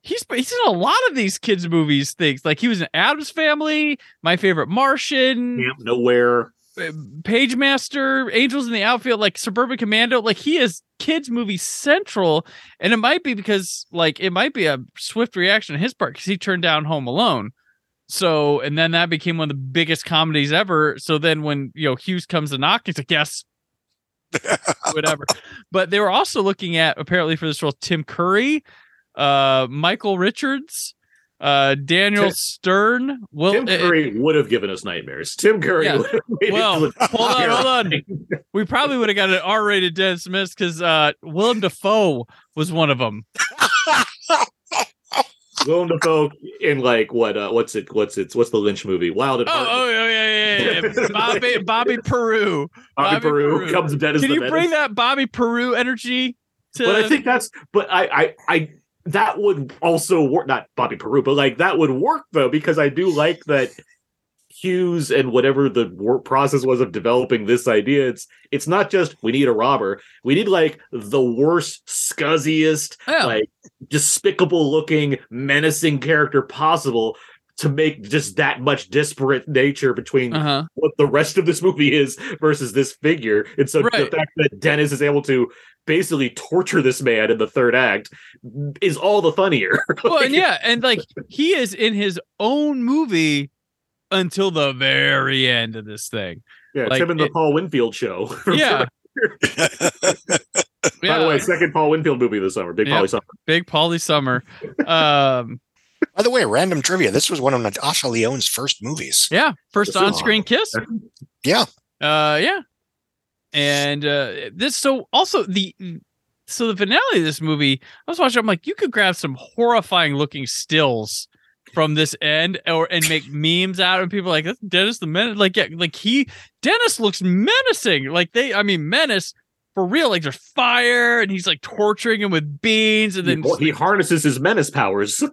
He's he's in a lot of these kids' movies things. Like he was in Addams Family, My Favorite Martian, Camp Nowhere, Pagemaster, Angels in the Outfield, like Suburban Commando. Like he is kids' movie central, and it might be because like it might be a swift reaction on his part because he turned down Home Alone. So and then that became one of the biggest comedies ever. So then when you know Hughes comes to knock, he's like, yes. Whatever. But they were also looking at apparently for this role Tim Curry. Uh, Michael Richards, uh, Daniel Tim, Stern. Will, Tim Curry uh, would have given us nightmares. Tim Curry. Yeah. Would have made well, it hold on, hold on. We probably would have got an R-rated Dennis Smith because uh, Willem Dafoe was one of them. Willem Dafoe in like what? Uh, what's it? What's it? What's the Lynch movie? Wild and oh, oh yeah, yeah, yeah. yeah. Bobby Bobby Peru. Bobby, Bobby Peru, Peru comes dead as Can the you menace. Bring that Bobby Peru energy? To... But I think that's. But I I. I That would also work, not Bobby Peru, but like that would work though, because I do like that Hughes and whatever the work process was of developing this idea. It's it's not just we need a robber, we need like the worst, scuzziest, oh. like despicable looking, menacing character possible to make just that much disparate nature between uh-huh. what the rest of this movie is versus this figure. And so right. the fact that Dennis is able to basically torture this man in the third act is all the funnier. Well, and yeah. And like he is in his own movie until the very end of this thing. Yeah. Like, it's him in the it, Paul Winfield show. Yeah. By the way, second Paul Winfield movie this summer, Big yep. Pauly Summer. Big Pauly Summer. Um, By the way, random trivia. This was one of Natasha Lyonne's first movies. Yeah. First on-screen kiss. Yeah. Uh, yeah. And uh, this, so also the, so the finale of this movie, I was watching, I'm like, you could grab some horrifying looking stills from this end or, and make memes out of people like that's Dennis the Menace. Like, yeah, like he, Dennis looks menacing. Like they, I mean, menace. For real, like there's fire, and he's like torturing him with beans, and then he, he harnesses his menace powers.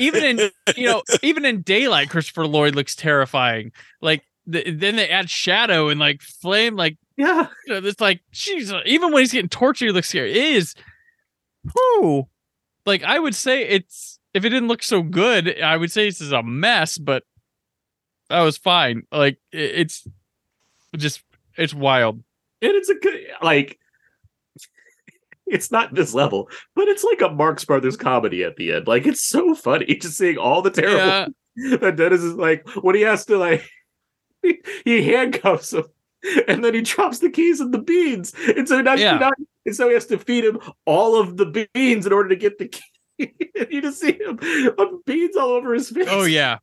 Even in you know, even in daylight, Christopher Lloyd looks terrifying. Like the, then they add shadow and like flame, like yeah, you know, it's like geez, even when he's getting tortured, he looks scary. It is, whoo, like I would say it's if it didn't look so good, I would say this is a mess, but that was fine. Like it, it's just it's wild. And it's a good, like, it's not this level, but it's like a Marx Brothers comedy at the end. Like, it's so funny just seeing all the terrible yeah. that Dennis is like, when he has to, like, he, he handcuffs him and then he drops the keys and the beans. And so, now, yeah. now, and so he has to feed him all of the beans in order to get the key. And you just see him with beans all over his face. Oh, yeah.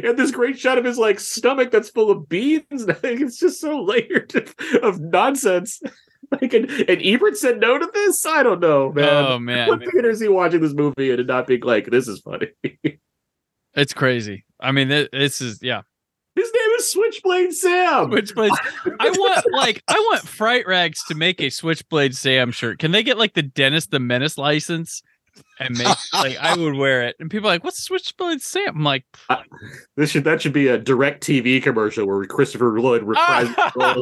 And this great shot of his like stomach that's full of beans. It's just so layered of, of nonsense. Like, and, and Ebert said no to this. I don't know, man. Oh man, what theater is he watching this movie and not being like, "This is funny"? It's crazy. I mean, th- this is yeah. His name is Switchblade Sam. Switchblade. I want like I want Fright Rags to make a Switchblade Sam shirt. Can they get like the Dennis the Menace license? And make like I would wear it, and people are like, "What's Switchblade Sam?" I'm like, uh, "This should that should be a DirecTV commercial where Christopher Lloyd reprises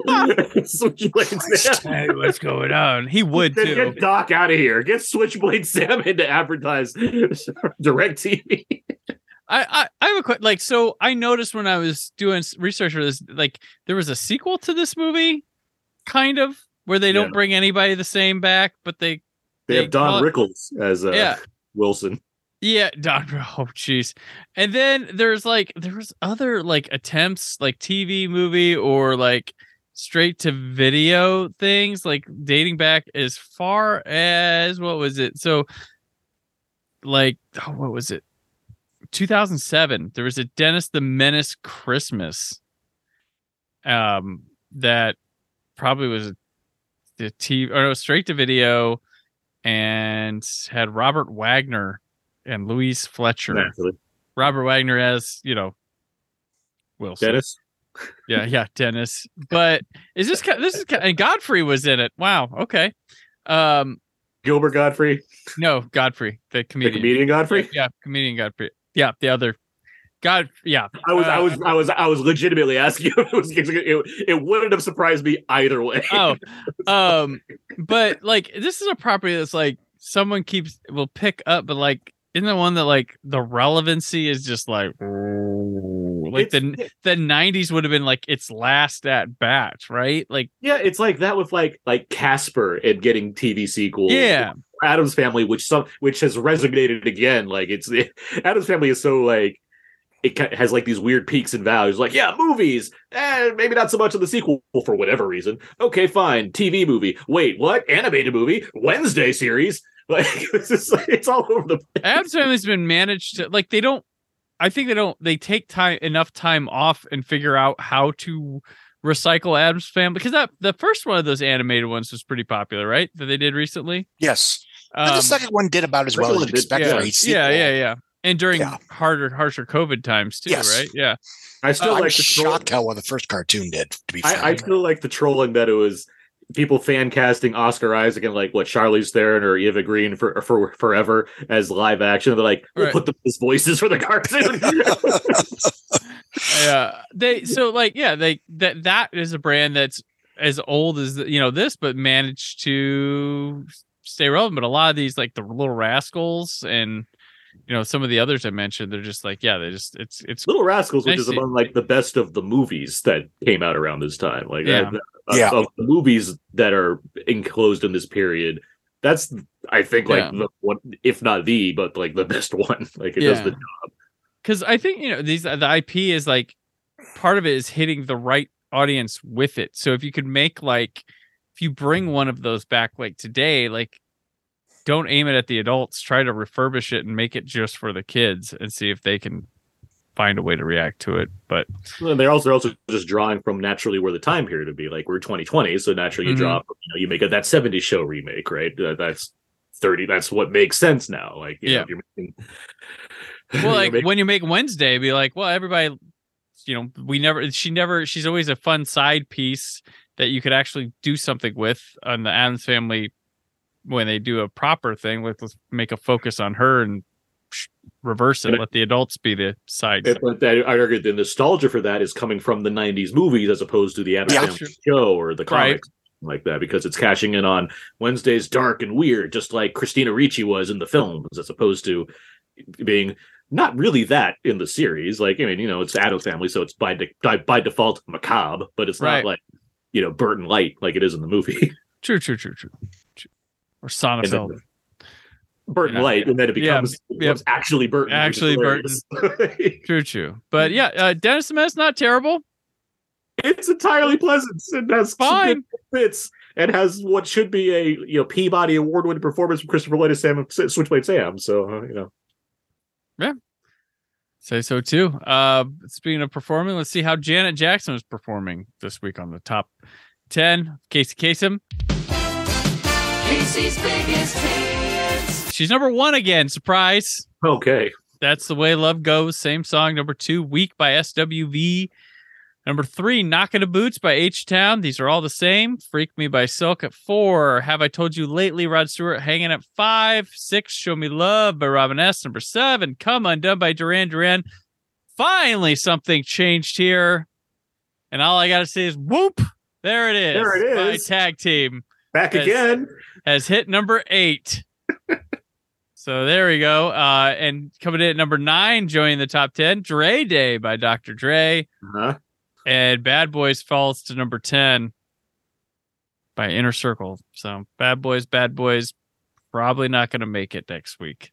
uh, Switchblade Sam." Hey, what's going on? He would then too. Get Doc out of here. Get Switchblade Sam in to advertise DirecTV. I, I I have a question. Like, so I noticed when I was doing research for this, like there was a sequel to this movie, kind of where they don't yeah. bring anybody the same back, but they. They have Don Rickles as uh, yeah. Wilson. Yeah, Don. Oh, jeez. And then there's like there was other like attempts, like T V movie or like straight to video things, like dating back as far as, what was it? So like, oh, what was it? two thousand seven, there was a Dennis the Menace Christmas. Um, that probably was the T V, or no, straight to video, and had Robert Wagner and Louise Fletcher. Naturally. Robert Wagner as, you know, Wilson. Dennis. Yeah, yeah, Dennis. But is this kind of, this is kind of, and Godfrey was in it. Wow. Okay. Um, Gilbert Godfrey. No, Godfrey, the comedian. The comedian Godfrey. Yeah, comedian Godfrey. Yeah, the other. God, yeah. I was, uh, I was, I was, I was legitimately asking. If it, was, it, it wouldn't have surprised me either way. Oh, um, but like this is a property that's like someone keeps will pick up, but like isn't the one that like the relevancy is just like, like the the nineties would have been like its last at bat, right? Like yeah, it's like that with like like Casper and getting T V sequels. Yeah, Adam's Family, which some which has resonated again. Like it's it, Adam's Family is so like. It has like these weird peaks and valleys, like, yeah, movies, eh, maybe not so much of the sequel for whatever reason. Okay, fine. T V movie. Wait, what? Animated movie? Wednesday series? Like, it's just, it's all over the place. Adam's Family's been managed to, like, they don't, I think they don't, they take time, enough time off and figure out how to recycle Adam's Family. Because that, the first one of those animated ones was pretty popular, right? That they did recently? Yes. Um, the second one did about as well as you'd expect for each sequel. Yeah, yeah, yeah. And during yeah. harder, harsher COVID times too, yes. right? Yeah, I still uh, like I'm the shocked troll- how well the first cartoon did. To be fair, I, I still like the trolling that it was people fan casting Oscar Isaac and like what Charlize Theron or Eva Green for for forever as live action. They're like, we'll right. put the voices for the cartoon. Yeah, they so like yeah they that that is a brand that's as old as you know this, but managed to stay relevant. But a lot of these like the Little Rascals and. You know, some of the others I mentioned, they're just like, yeah, they just it's it's Little Rascals, which is among like the best of the movies that came out around this time. Like yeah. Uh, yeah. Of the movies that are enclosed in this period. That's I think like yeah. the one, if not the, but like the best one. Like it yeah. does the job. Because I think you know these the I P is like part of it is hitting the right audience with it. So if you could make like if you bring one of those back like today, like. Don't aim it at the adults. Try to refurbish it and make it just for the kids and see if they can find a way to react to it. But well, they're also, also just drawing from naturally where the time period would be. Like we're twenty twenty, so naturally you mm-hmm. draw, you know, you make a, that seventies show remake, right? Uh, that's thirty. That's what makes sense now. Like, you yeah. know, if you're making, well, like making, when you make Wednesday, be like, well, everybody, you know, we never, she never, she's always a fun side piece that you could actually do something with on the Addams Family. When they do a proper thing, let's, let's make a focus on her and reverse it. And let the adults be the side. But I argue the nostalgia for that is coming from the nineties movies as opposed to the Addams yeah, Family sure. show or the comics right. like that, because it's cashing in on Wednesday's dark and weird, just like Christina Ricci was in the films, as opposed to being not really that in the series. Like, I mean, you know, it's Addams Family, so it's by de- by default macabre, but it's right. not like, you know, Bert and Light like it is in the movie. True, true, true, true. true. Or Sonnenfeld. Burton you know, Light, and then it becomes, yeah, becomes yeah. actually Burton. Actually Burton. True, true. But yeah, uh, Dennis the Menace, not terrible. It's entirely pleasant. It has fine bits and has what should be a you know Peabody Award-winning performance from Christopher Lloyd as Sam Switchblade Sam. So uh, you know, yeah, say so too. Uh, speaking of performing, let's see how Janet Jackson is performing this week on the top ten. Casey Kasem. Casey's biggest hits. She's number one again. Surprise. Okay. That's the way love goes. Same song. Number two, Weak by S W V. Number three, Knockin' the Boots by H-Town. These are all the same. Freak Me by Silk at four. Have I Told You Lately, Rod Stewart, Hanging at five. Six, Show Me Love by Robin S. Number seven, Come Undone by Duran Duran. Finally, something changed here. And all I got to say is, whoop, there it is. There it is. By Tag Team. Back has, again. Has hit number eight. So there we go. Uh, and coming in at number nine, joining the top ten, Dre Day by Doctor Dre. Uh-huh. And Bad Boys falls to number ten by Inner Circle. So Bad Boys, Bad Boys, probably not going to make it next week.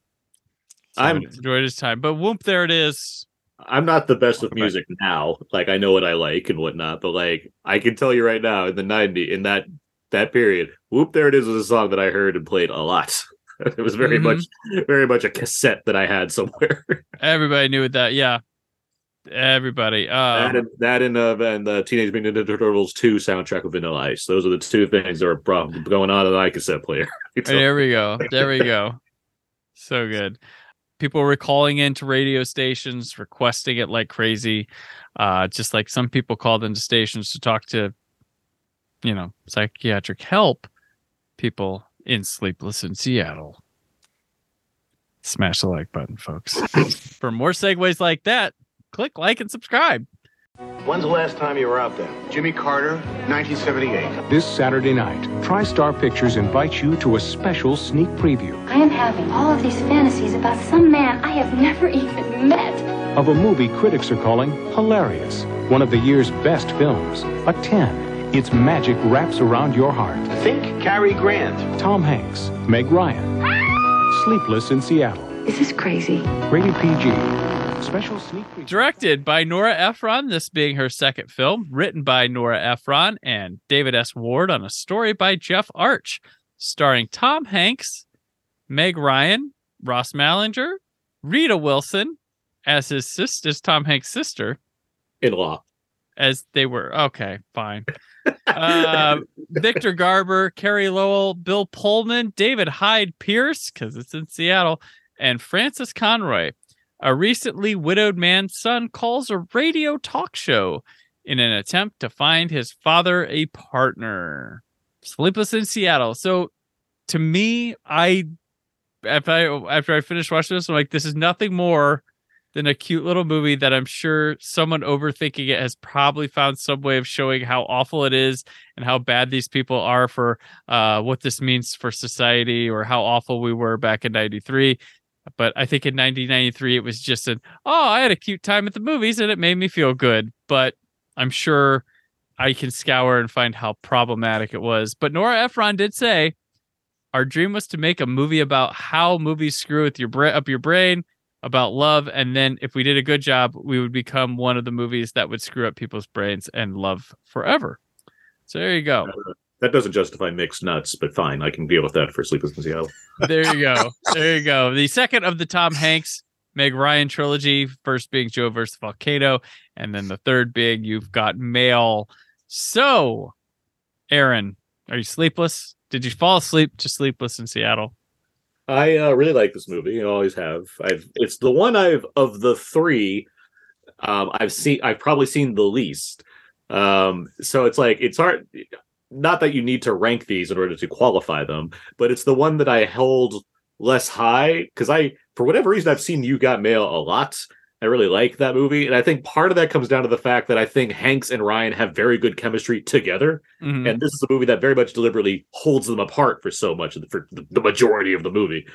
So I'm enjoyed his time. But whoop, there it is. I'm not the best with music now. Like, I know what I like and whatnot, but like, I can tell you right now, in the nineties, in that that period, "Whoop, There It Is" was a song that I heard and played a lot. It was very mm-hmm. much, very much a cassette that I had somewhere. Everybody knew that, yeah. Everybody, um, that and that and, uh, and the Teenage Mutant Ninja Turtles two soundtrack of Vanilla Ice. Those are the two things that are going on in my cassette player. There we go. There we go. So good. People were calling into radio stations, requesting it like crazy. Uh, just like some people called into stations to talk to, you know, psychiatric help. People in Sleepless in Seattle. Smash the like button, folks. For more segues like that, click like and subscribe. When's the last time you were out there? Jimmy Carter, nineteen seventy-eight. This Saturday night, TriStar Pictures invites you to a special sneak preview. I am having all of these fantasies about some man I have never even met. Of a movie critics are calling hilarious. One of the year's best films. A ten. Its magic wraps around your heart. Think Cary Grant. Tom Hanks. Meg Ryan. Ah! Sleepless in Seattle. This is crazy. Rated P G. Special sneak preview. Directed by Nora Ephron, this being her second film, written by Nora Ephron and David S. Ward on a story by Jeff Arch, starring Tom Hanks, Meg Ryan, Ross Malinger, Rita Wilson as his sister, as Tom Hanks' sister in law, as they were. Okay, fine. uh, Victor Garber, Carrie Lowell, Bill Pullman, David Hyde Pierce, because it's in Seattle, and Francis Conroy. A recently widowed man's son calls a radio talk show in an attempt to find his father a partner. Sleepless in Seattle. So to me, I after I, after I finished watching this, I'm like, this is nothing more than a cute little movie that I'm sure someone overthinking it has probably found some way of showing how awful it is and how bad these people are for uh, what this means for society or how awful we were back in ninety-three. But I think in nineteen ninety-three, it was just an, oh, I had a cute time at the movies and it made me feel good. But I'm sure I can scour and find how problematic it was. But Nora Ephron did say, our dream was to make a movie about how movies screw with your bra- up your brain, about love. And then if we did a good job, we would become one of the movies that would screw up people's brains and love forever. So there you go. That doesn't justify mixed nuts, but fine. I can deal with that for Sleepless in Seattle. There you go. There you go. The second of the Tom Hanks, Meg Ryan trilogy, first being Joe versus Volcano, and then the third being You've Got Mail. So, Aaron, are you sleepless? Did you fall asleep to Sleepless in Seattle? I uh, really like this movie. I always have. I've. It's the one I've, of the three, um, I've seen. I've probably seen the least. Um, so it's like, it's hard... Not that you need to rank these in order to qualify them, but it's the one that I hold less high because I, for whatever reason, I've seen You Got Mail a lot. I really like that movie. And I think part of that comes down to the fact that I think Hanks and Ryan have very good chemistry together. Mm-hmm. And this is a movie that very much deliberately holds them apart for so much, for the majority of the movie.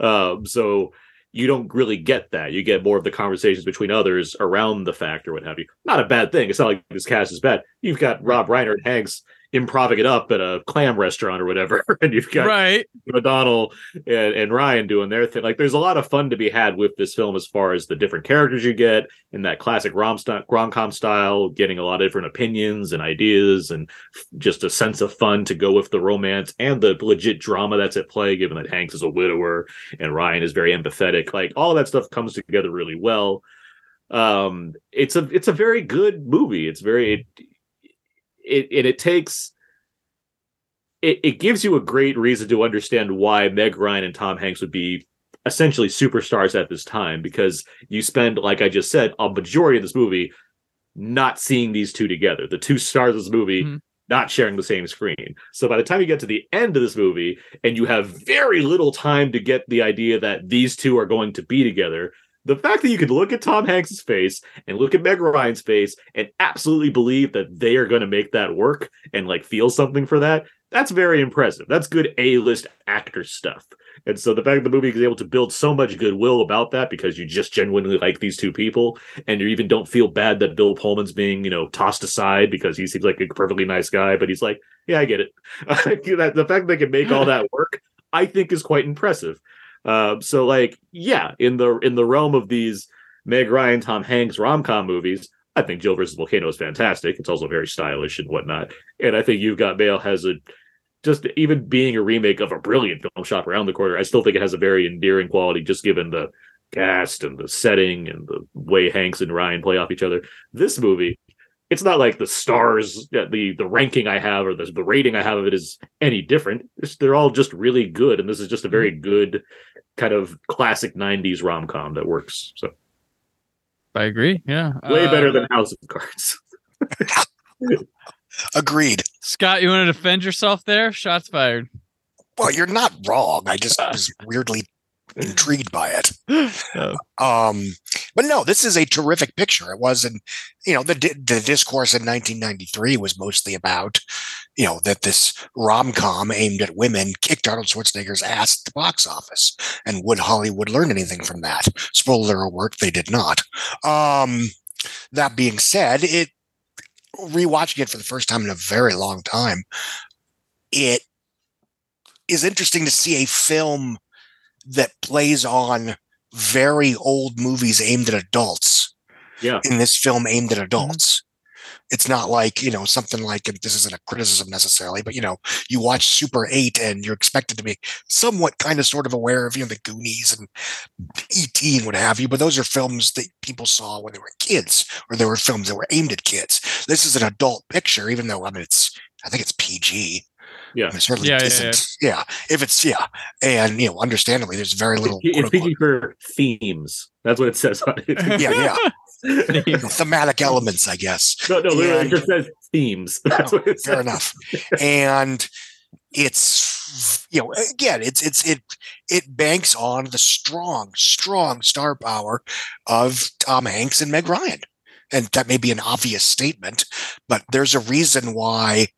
Um, so you don't really get that. You get more of the conversations between others around the fact or what have you. Not a bad thing. It's not like this cast is bad. You've got Rob Reiner and Hanks improving it up at a clam restaurant or whatever, and you've got right. O'Donnell and, and Ryan doing their thing. Like, there's a lot of fun to be had with this film as far as the different characters you get in that classic rom rom-com style, getting a lot of different opinions and ideas and just a sense of fun to go with the romance and the legit drama that's at play, given that Hanks is a widower and Ryan is very empathetic. Like, all that stuff comes together really well. Um, it's a it's a very good movie. It's very... It, It, it it takes it, it gives you a great reason to understand why Meg Ryan and Tom Hanks would be essentially superstars at this time, because you spend, like I just said, a majority of this movie not seeing these two together. The two stars of this movie mm-hmm. not sharing the same screen. So by the time you get to the end of this movie and you have very little time to get the idea that these two are going to be together, the fact that you could look at Tom Hanks' face and look at Meg Ryan's face and absolutely believe that they are going to make that work and like feel something for that, that's very impressive. That's good A-list actor stuff. And so the fact that the movie is able to build so much goodwill about that because you just genuinely like these two people and you even don't feel bad that Bill Pullman's being, you know, tossed aside because he seems like a perfectly nice guy, but he's like, yeah, I get it. The fact they can make all that work, I think is quite impressive. Uh, so like, yeah, in the in the realm of these Meg Ryan, Tom Hanks rom-com movies, I think Jill versus Volcano is fantastic. It's also very stylish and whatnot. And I think You've Got Mail has a, just even being a remake of a brilliant film shot around the corner, I still think it has a very endearing quality, just given the cast and the setting and the way Hanks and Ryan play off each other. This movie, it's not like the stars, the the ranking I have or the, the rating I have of it is any different. It's, they're all just really good. And this is just a very good kind of classic nineties rom-com that works. So I agree. Yeah. Way uh, better than House of Cards. Agreed. Scott, you want to defend yourself there? Shots fired. Well, you're not wrong. I just was weirdly intrigued by it. Oh. Um, but no, this is a terrific picture. It wasn't, you know, the the discourse in nineteen ninety-three was mostly about, you know, that this rom-com aimed at women kicked Arnold Schwarzenegger's ass at the box office. And would Hollywood learn anything from that? Spoiler alert, they did not. Um, that being said, it rewatching it for the first time in a very long time, it is interesting to see a film that plays on very old movies aimed at adults. Yeah. In this film aimed at adults. It's not like, you know, something like, and this isn't a criticism necessarily, but, you know, you watch Super eight and you're expected to be somewhat kind of sort of aware of, you know, the Goonies and E T and what have you, but those are films that people saw when they were kids, or they were films that were aimed at kids. This is an adult picture, even though, I mean, it's, I think it's P G. Yeah. I mean, it certainly yeah, isn't. Yeah, yeah. yeah. If it's, yeah. And, you know, understandably, there's very little. It's P G for themes. That's what it says on it. Yeah, yeah. Thematic elements, I guess. No, no, literally, it just says themes. That's no, what it says. Fair enough. And it's, you know, again, it's it's it it banks on the strong, strong star power of Tom Hanks and Meg Ryan. And that may be an obvious statement, but there's a reason why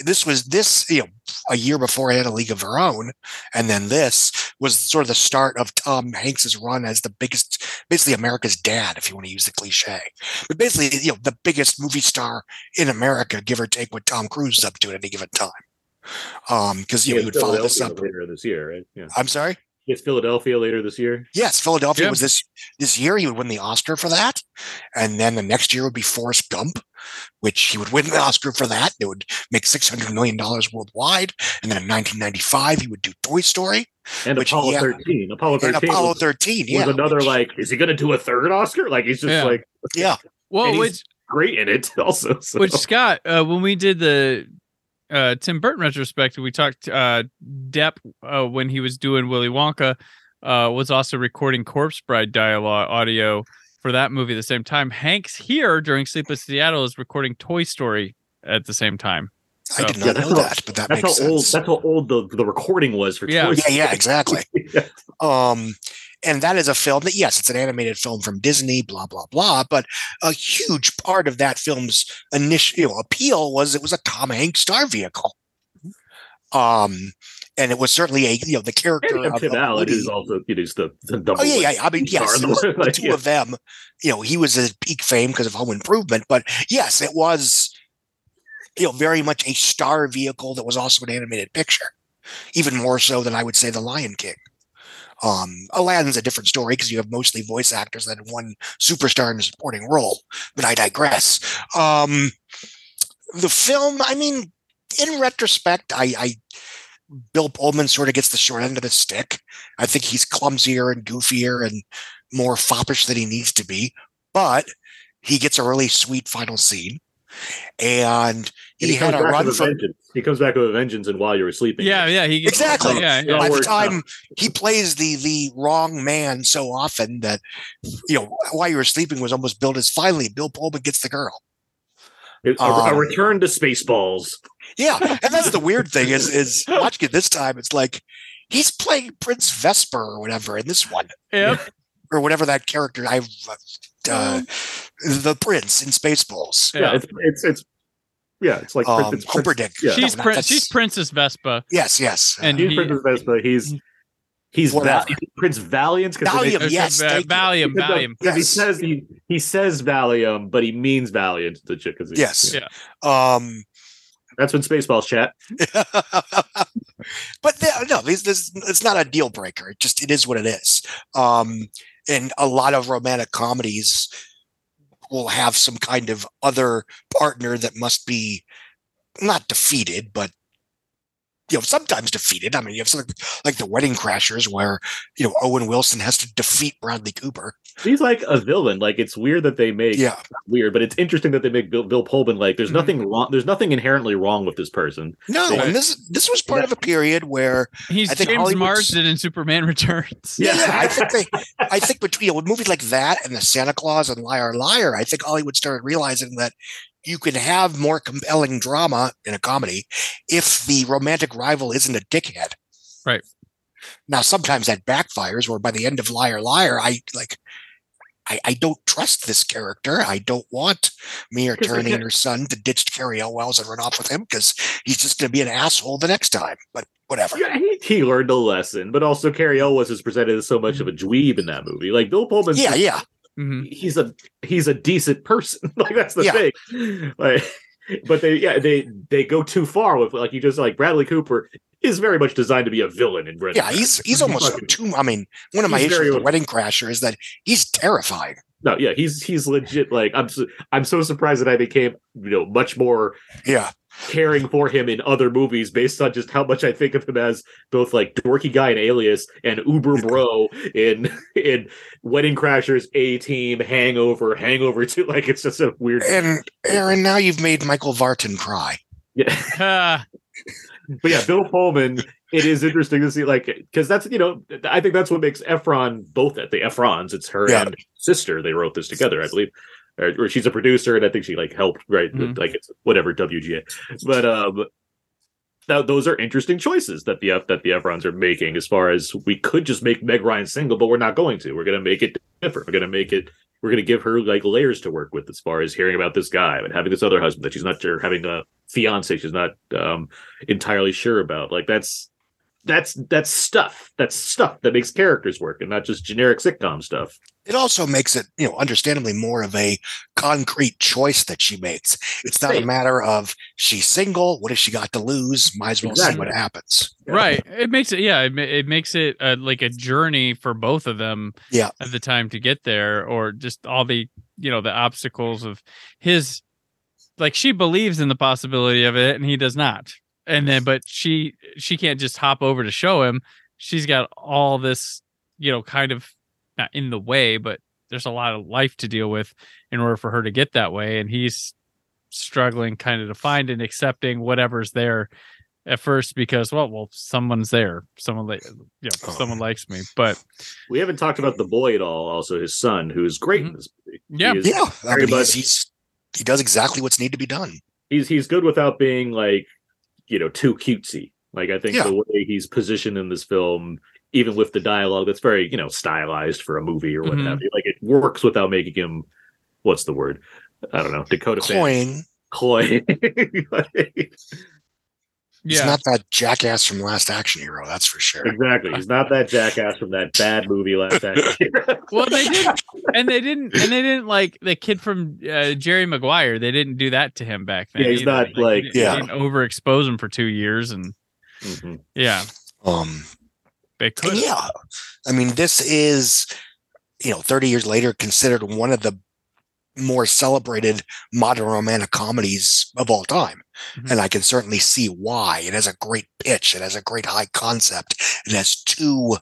this was this, you know, a year before I had A League of Her Own. And then this was sort of the start of Tom Hanks's run as the biggest, basically America's dad, if you want to use the cliche, but basically, you know, the biggest movie star in America, give or take what Tom Cruise is up to at any given time. Um, cause you yeah, know, he would follow this up later this year, right? Yeah. I'm sorry. It's Philadelphia later this year. Yes, Philadelphia yep. was this this year. He would win the Oscar for that, and then the next year would be Forrest Gump, which he would win the Oscar for that. It would make six hundred million dollars worldwide, and then in nineteen ninety five he would do Toy Story and which, Apollo yeah, thirteen. Apollo thirteen. And Apollo thirteen. Yeah, was another which, like, is he going to do a third Oscar? Like he's just yeah. like yeah. Well, which great in it also. So. Which Scott, uh, when we did the. Uh, Tim Burton retrospective, we talked uh, Depp uh, when he was doing Willy Wonka uh, was also recording Corpse Bride dialogue audio for that movie at the same time. Hanks here during Sleepless Seattle is recording Toy Story at the same time. So, I did not yeah, know how, that, but that that's makes how sense. Old, that's how old the, the recording was for yeah. Toy Story. Yeah, yeah, exactly. yeah. Um, and that is a film that, yes, it's an animated film from Disney, blah, blah, blah. But a huge part of that film's initial you know, appeal was it was a Tom Hanks star vehicle. Um, and it was certainly a, you know, the character and of the Woody. Is also, it is the, the double. Oh, yeah, yeah. I mean, yes, the, the like, two yeah. of them, you know, he was at peak fame because of Home Improvement. But yes, it was, you know, very much a star vehicle that was also an animated picture, even more so than I would say The Lion King. Um, Aladdin's a different story because you have mostly voice actors that have one superstar in a supporting role, but I digress. Um, the film, I mean, in retrospect, I, I Bill Pullman sort of gets the short end of the stick. I think he's clumsier and goofier and more foppish than he needs to be, but he gets a really sweet final scene. And he, and he had a run for vengeance. He comes back with a vengeance, and while you're sleeping, yeah, yeah, he exactly. Yeah, yeah. By the time he plays the the wrong man so often that you know While You Were Sleeping was almost billed as finally Bill Pullman gets the girl. It, a, um, a return to Spaceballs. Yeah, and that's the weird thing is is watching it this time. It's like he's playing Prince Vesper or whatever in this one. Yep. Or whatever that character I've. Uh, the prince in Spaceballs. Yeah, yeah. It's, it's it's yeah, it's like um, Prince, Prince, yeah. She's no, prin- she's Princess Vespa. Yes, yes, and he's he, Princess Vespa. He's he's Val- Prince Valiant. Valium, they, yes, uh, Valium, because Valium. Because yes. He says he, he says Valium, but he means Valiant. The chick is yes, yeah. yeah. Um, that's when Spaceballs chat. But the, no, this, this it's not a deal breaker. It just it is what it is. Um. and a lot of romantic comedies will have some kind of other partner that must be not defeated, but, you know, sometimes defeated. I mean, you have something like The Wedding Crashers where, you know, Owen Wilson has to defeat Bradley Cooper. He's like a villain. Like, it's weird that they make yeah. weird, but it's interesting that they make Bill, Bill Pullman. Like, there's mm-hmm. nothing wrong. There's nothing inherently wrong with this person. No. They, and this, this was part yeah. of a period where he's I think James Hollywood's, Marsden in Superman Returns. Yeah. yeah I think they, I think between you know, movies like that and the Santa Claus and Liar Liar, I think Hollywood started realizing that you can have more compelling drama in a comedy if the romantic rival isn't a dickhead. Right. Now, sometimes that backfires where by the end of Liar Liar, I like, I, I don't trust this character. I don't want Mia Turner and her son to ditch Carrie Elwes and run off with him because he's just going to be an asshole the next time, but whatever. Yeah, he, he learned a lesson, but also Carrie Elwes is presented as so much mm-hmm. of a dweeb in that movie. Like Bill Pullman. Yeah. Yeah. Mm-hmm. He's a he's a decent person. Like that's the yeah. thing. Like, but they yeah they they go too far with like you just like Bradley Cooper is very much designed to be a villain in Bradley. Yeah, he's he's almost fucking, too. I mean, one of my issues with The Wedding Crasher is that he's terrifying. No, yeah, he's he's legit. Like I'm so, I'm so surprised that I became you know much more yeah. caring for him in other movies based on just how much I think of him as both like dorky guy in Alias and uber bro in in Wedding Crashers, A-Team, Hangover, Hangover two. Like it's just a weird. And Aaron, now you've made Michael Vartan cry. Yeah, but yeah, Bill Pullman. It is interesting to see, like, because that's you know I think that's what makes Efron both at the Efrons. It's her yeah. and sister. They wrote this together, I believe. Or, or she's a producer, and I think she like helped, right? Mm-hmm. Like it's whatever W G A, but um, th- those are interesting choices that the F- that the Efrons are making. As far as we could just make Meg Ryan single, but we're not going to. We're going to make it different. We're going to make it. We're going to give her like layers to work with. As far as hearing about this guy and having this other husband that she's not sure, having a fiance she's not um, entirely sure about. Like that's that's that's stuff. That's stuff that makes characters work, and not just generic sitcom stuff. It also makes it, you know, understandably more of a concrete choice that she makes. It's not a matter of she's single. What has she got to lose? Might as well exactly. see what happens. Right. It makes it. Yeah. It, it makes it uh, like a journey for both of them yeah. at the time to get there, or just all the, you know, the obstacles of his, like she believes in the possibility of it and he does not. And then, but she, she can't just hop over to show him. She's got all this, you know, kind of, not in the way, but there's a lot of life to deal with in order for her to get that way. And he's struggling kind of to find and accepting whatever's there at first because, well, well, someone's there. Someone, like, you know, oh. someone likes me, but we haven't talked about the boy at all. Also his son, who is great mm-hmm. in this movie. Yeah. He yeah. I mean, he's, he's, he does exactly what's need to be done. He's, he's good without being like, you know, too cutesy. Like I think yeah. the way he's positioned in this film, even with the dialogue that's very, you know, stylized for a movie or what mm-hmm. have you. Like it works without making him, what's the word? I don't know. Dakota Coin. Coin. like, he's yeah. not that jackass from Last Action Hero, that's for sure. Exactly. He's not that jackass from that bad movie Last Action Hero. Well, they didn't, and they didn't, and they didn't like the kid from uh, Jerry Maguire. They didn't do that to him back then. Yeah, he's you not know, like, like, yeah. They didn't overexpose him for two years and mm-hmm. yeah. Um, Yeah, I mean, this is, you know, thirty years later, considered one of the more celebrated modern romantic comedies of all time. Mm-hmm. And I can certainly see why. It has a great pitch. It has a great high concept. It has two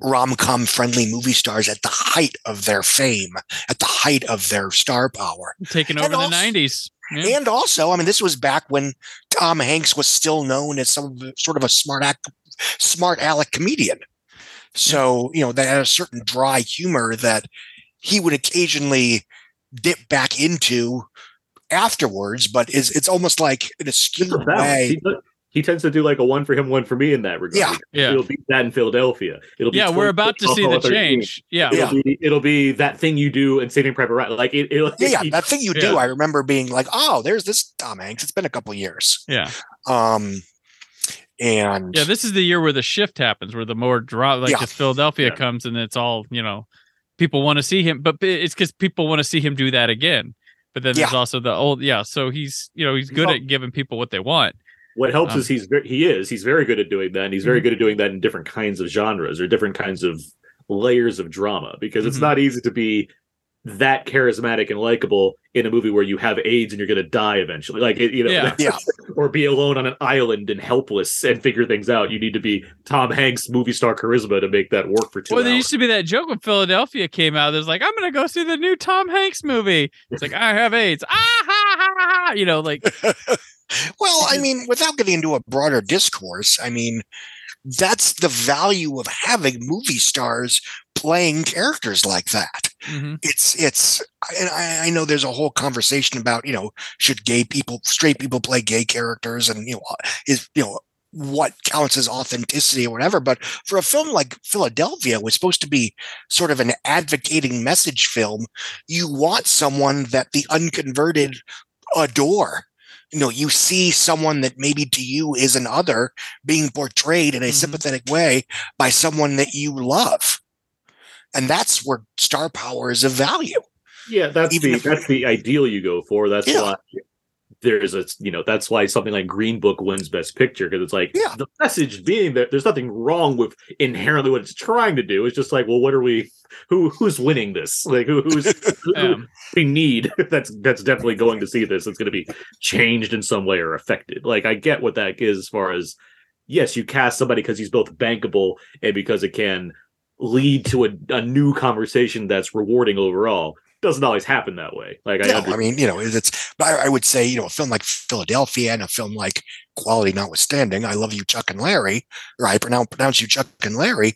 rom-com friendly movie stars at the height of their fame, at the height of their star power. Taking over and the also- nineties. Yeah. And also, I mean, this was back when Tom Hanks was still known as some sort of a smart act, smart aleck comedian. So, you know, that had a certain dry humor that he would occasionally dip back into afterwards, but is it's almost like an askew way. He, he tends to do like a one for him, one for me in that regard. Yeah. yeah. It'll be that in Philadelphia. It'll be yeah, we're about to see the change. Yeah. It'll, yeah. Be, it'll be that thing you do in Saving Private Ryan. Like it, it'll, yeah, yeah he, that thing you yeah. do. I remember being like, oh, there's this Tom Hanks. It's been a couple years. Yeah. Um, And yeah, this is the year where the shift happens, where the more draw, like yeah. the Philadelphia yeah. comes, and it's all, you know, people want to see him, but it's because people want to see him do that again. But then yeah. there's also the old, yeah. So he's, you know, he's good at giving people what they want. What helps um, is he's he is he's very good at doing that, and he's very mm-hmm. good at doing that in different kinds of genres or different kinds of layers of drama, because it's mm-hmm. not easy to be that charismatic and likable in a movie where you have AIDS and you're going to die eventually, like, you know, yeah. Yeah. or be alone on an island and helpless and figure things out. You need to be Tom Hanks movie star charisma to make that work for two well, hours. Well, there used to be that joke when Philadelphia came out. There's like, I'm going to go see the new Tom Hanks movie. It's like, I have AIDS. Ah, ha, ha, ha, ha. You know, like. Well, I mean, without getting into a broader discourse, I mean, that's the value of having movie stars playing characters like that. Mm-hmm. It's it's and I, I know there's a whole conversation about, you know, should gay people, straight people play gay characters, and, you know, is, you know, what counts as authenticity or whatever. But for a film like Philadelphia, was supposed to be sort of an advocating message film, you want someone that the unconverted adore. You know, you see someone that maybe to you is an other being portrayed in a mm-hmm. sympathetic way by someone that you love. And that's where star power is of value. Yeah, that's Even the that's the ideal you go for. That's yeah. why there's a, you know, that's why something like Green Book wins Best Picture, because it's like yeah. the message being that there's nothing wrong with inherently what it's trying to do. It's just like, well, what are we? Who who's winning this? Like who, who's um, who we need? That's that's definitely going to see this. It's going to be changed in some way or affected. Like, I get what that is as far as, yes, you cast somebody because he's both bankable and because it can lead to a, a new conversation that's rewarding overall. Doesn't always happen that way. Like, no, I, I mean, you know, it's, but I, I would say, you know, a film like Philadelphia and a film like Quality Notwithstanding, I Love You, Chuck and Larry, or I pronounce, pronounce You, Chuck and Larry.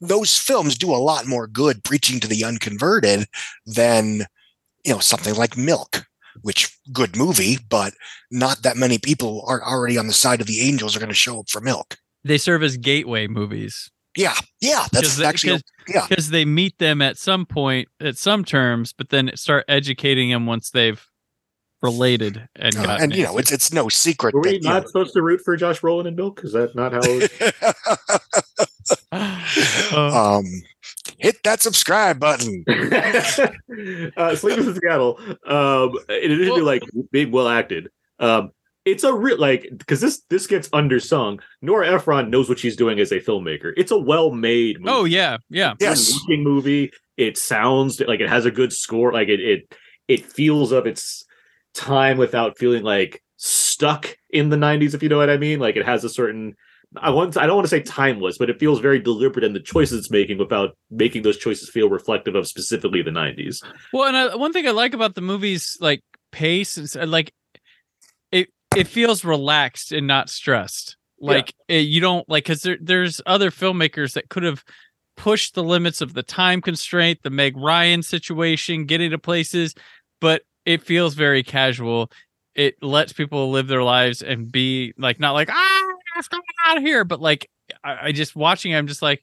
Those films do a lot more good preaching to the unconverted than, you know, something like Milk, which good movie, but not that many people are already on the side of the angels are going to show up for Milk. They serve as gateway movies. Yeah, yeah, that's they, actually yeah. Because they meet them at some point, at some terms, but then start educating them once they've related and uh, and it. You know, it's it's no secret. Were we that, not know, supposed to root for Josh Brolin and Milk? Is that not how? It was? um, hit that subscribe button. uh, Sleeping in Seattle. Um, in addition well, to like being well acted. Um, It's a real, like, because this this gets undersung. Nora Ephron knows what she's doing as a filmmaker. It's a well-made movie. Oh, yeah, yeah. It's yes. a looking movie. It sounds like it has a good score. Like, it it it feels of its time without feeling, like, stuck in the nineties, if you know what I mean. Like, it has a certain, I want I don't want to say timeless, but it feels very deliberate in the choices it's making without making those choices feel reflective of specifically the nineties. Well, and I, one thing I like about the movie's, like, pace is, like, it feels relaxed and not stressed. Like yeah. it, you don't like, cause there, there's other filmmakers that could have pushed the limits of the time constraint, the Meg Ryan situation, getting to places, but it feels very casual. It lets people live their lives and be like, not like, ah, let's go out of here. But like, I, I just watching, I'm just like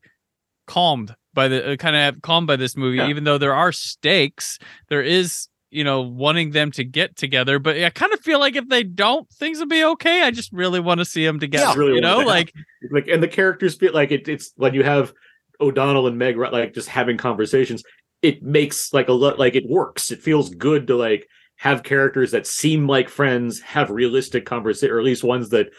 calmed by the uh, kind of calmed by this movie, yeah. even though there are stakes, there is, you know, wanting them to get together, but I kind of feel like if they don't, things will be okay. I just really want to see them together, yeah, really you know, like, like, and the characters feel like it, it's when you have O'Donnell and Meg, like just having conversations, it makes like a lot, like it works. It feels good to like have characters that seem like friends, have realistic conversations, or at least ones that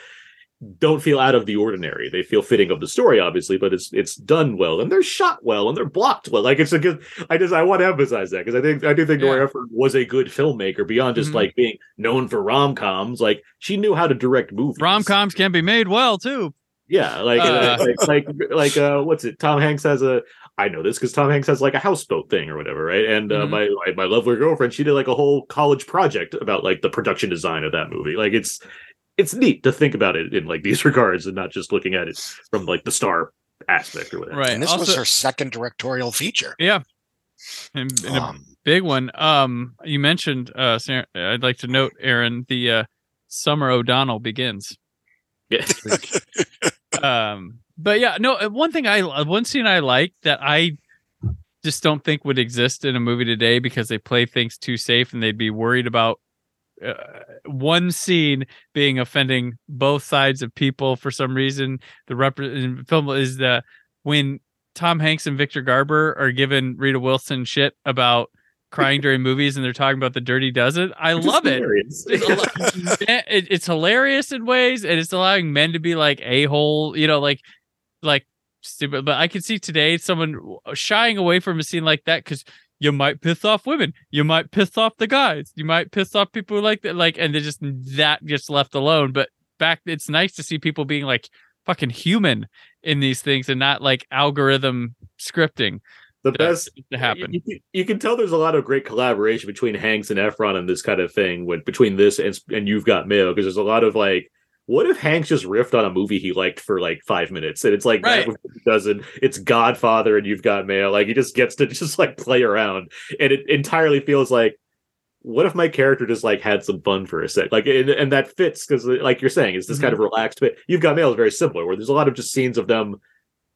don't feel out of the ordinary. They feel fitting of the story, obviously, but it's it's done well, and they're shot well, and they're blocked well. Like it's a good. I just I want to emphasize that because I think I do think Nora yeah. Ephron was a good filmmaker beyond just mm-hmm. like being known for rom coms. Like she knew how to direct movies. Rom coms can be made well too. Yeah, like uh. like like, like uh, what's it? Tom Hanks has a. I know this because Tom Hanks has like a houseboat thing or whatever, right? And uh, mm-hmm. my like, my lovely girlfriend, she did like a whole college project about like the production design of that movie. Like it's. It's neat to think about it in like these regards and not just looking at it from like the star aspect or whatever. Right. And this also, was her second directorial feature. Yeah. And, and um, a big one. Um, you mentioned, uh, Sarah, I'd like to note, Aaron, the, uh, Summer O'Donnell Begins. Yeah. um, but yeah, no, one thing I, one scene I like that I just don't think would exist in a movie today because they play things too safe and they'd be worried about, Uh, one scene being offending both sides of people for some reason. The rep- film is the when Tom Hanks and Victor Garber are giving Rita Wilson shit about crying during movies, and they're talking about The Dirty Dozen. I it's love it. It's, it. It's hilarious in ways, and it's allowing men to be like a hole. You know, like like stupid, but I could see today someone shying away from a scene like that because you might piss off women, you might piss off the guys, you might piss off people like that, like, and they just that gets left alone. But back, it's nice to see people being like fucking human in these things and not like algorithm scripting. The to, best to happen. You, you can tell there's a lot of great collaboration between Hanks and Efron and this kind of thing. When between this and and You've Got Mail, because there's a lot of like, what if Hanks just riffed on a movie he liked for like five minutes? And it's like, right. that he doesn't. It's Godfather and You've Got Mail. Like he just gets to just like play around, and it entirely feels like, what if my character just like had some fun for a sec? Like, and, and that fits because, like you're saying, it's this mm-hmm. kind of relaxed. But You've Got Mail is very similar, where there's a lot of just scenes of them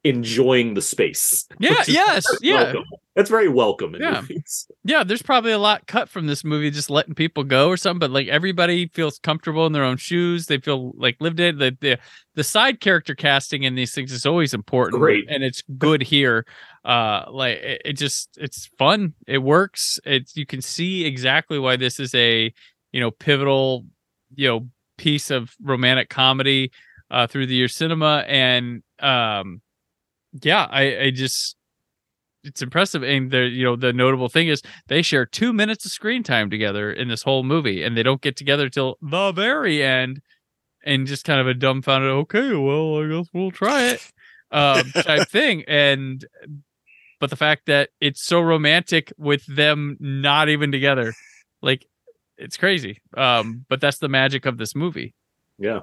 enjoying the space. Yeah. Yes. Yeah. Welcome. That's very welcome. In yeah. Movies. Yeah. There's probably a lot cut from this movie, just letting people go or something, but like everybody feels comfortable in their own shoes. They feel like lived in the, the, the side character casting in these things is always important. Great. And it's good here. Uh, like it, it just, it's fun. It works. It's, you can see exactly why this is a, you know, pivotal, you know, piece of romantic comedy, uh, through the year cinema. And, um, yeah, I, I just, it's impressive. And the, you know, the notable thing is they share two minutes of screen time together in this whole movie, and they don't get together till the very end, and just kind of a dumbfounded, okay, well, I guess we'll try it um, type thing. And, but the fact that it's so romantic with them not even together, like it's crazy. Um, but that's the magic of this movie. Yeah.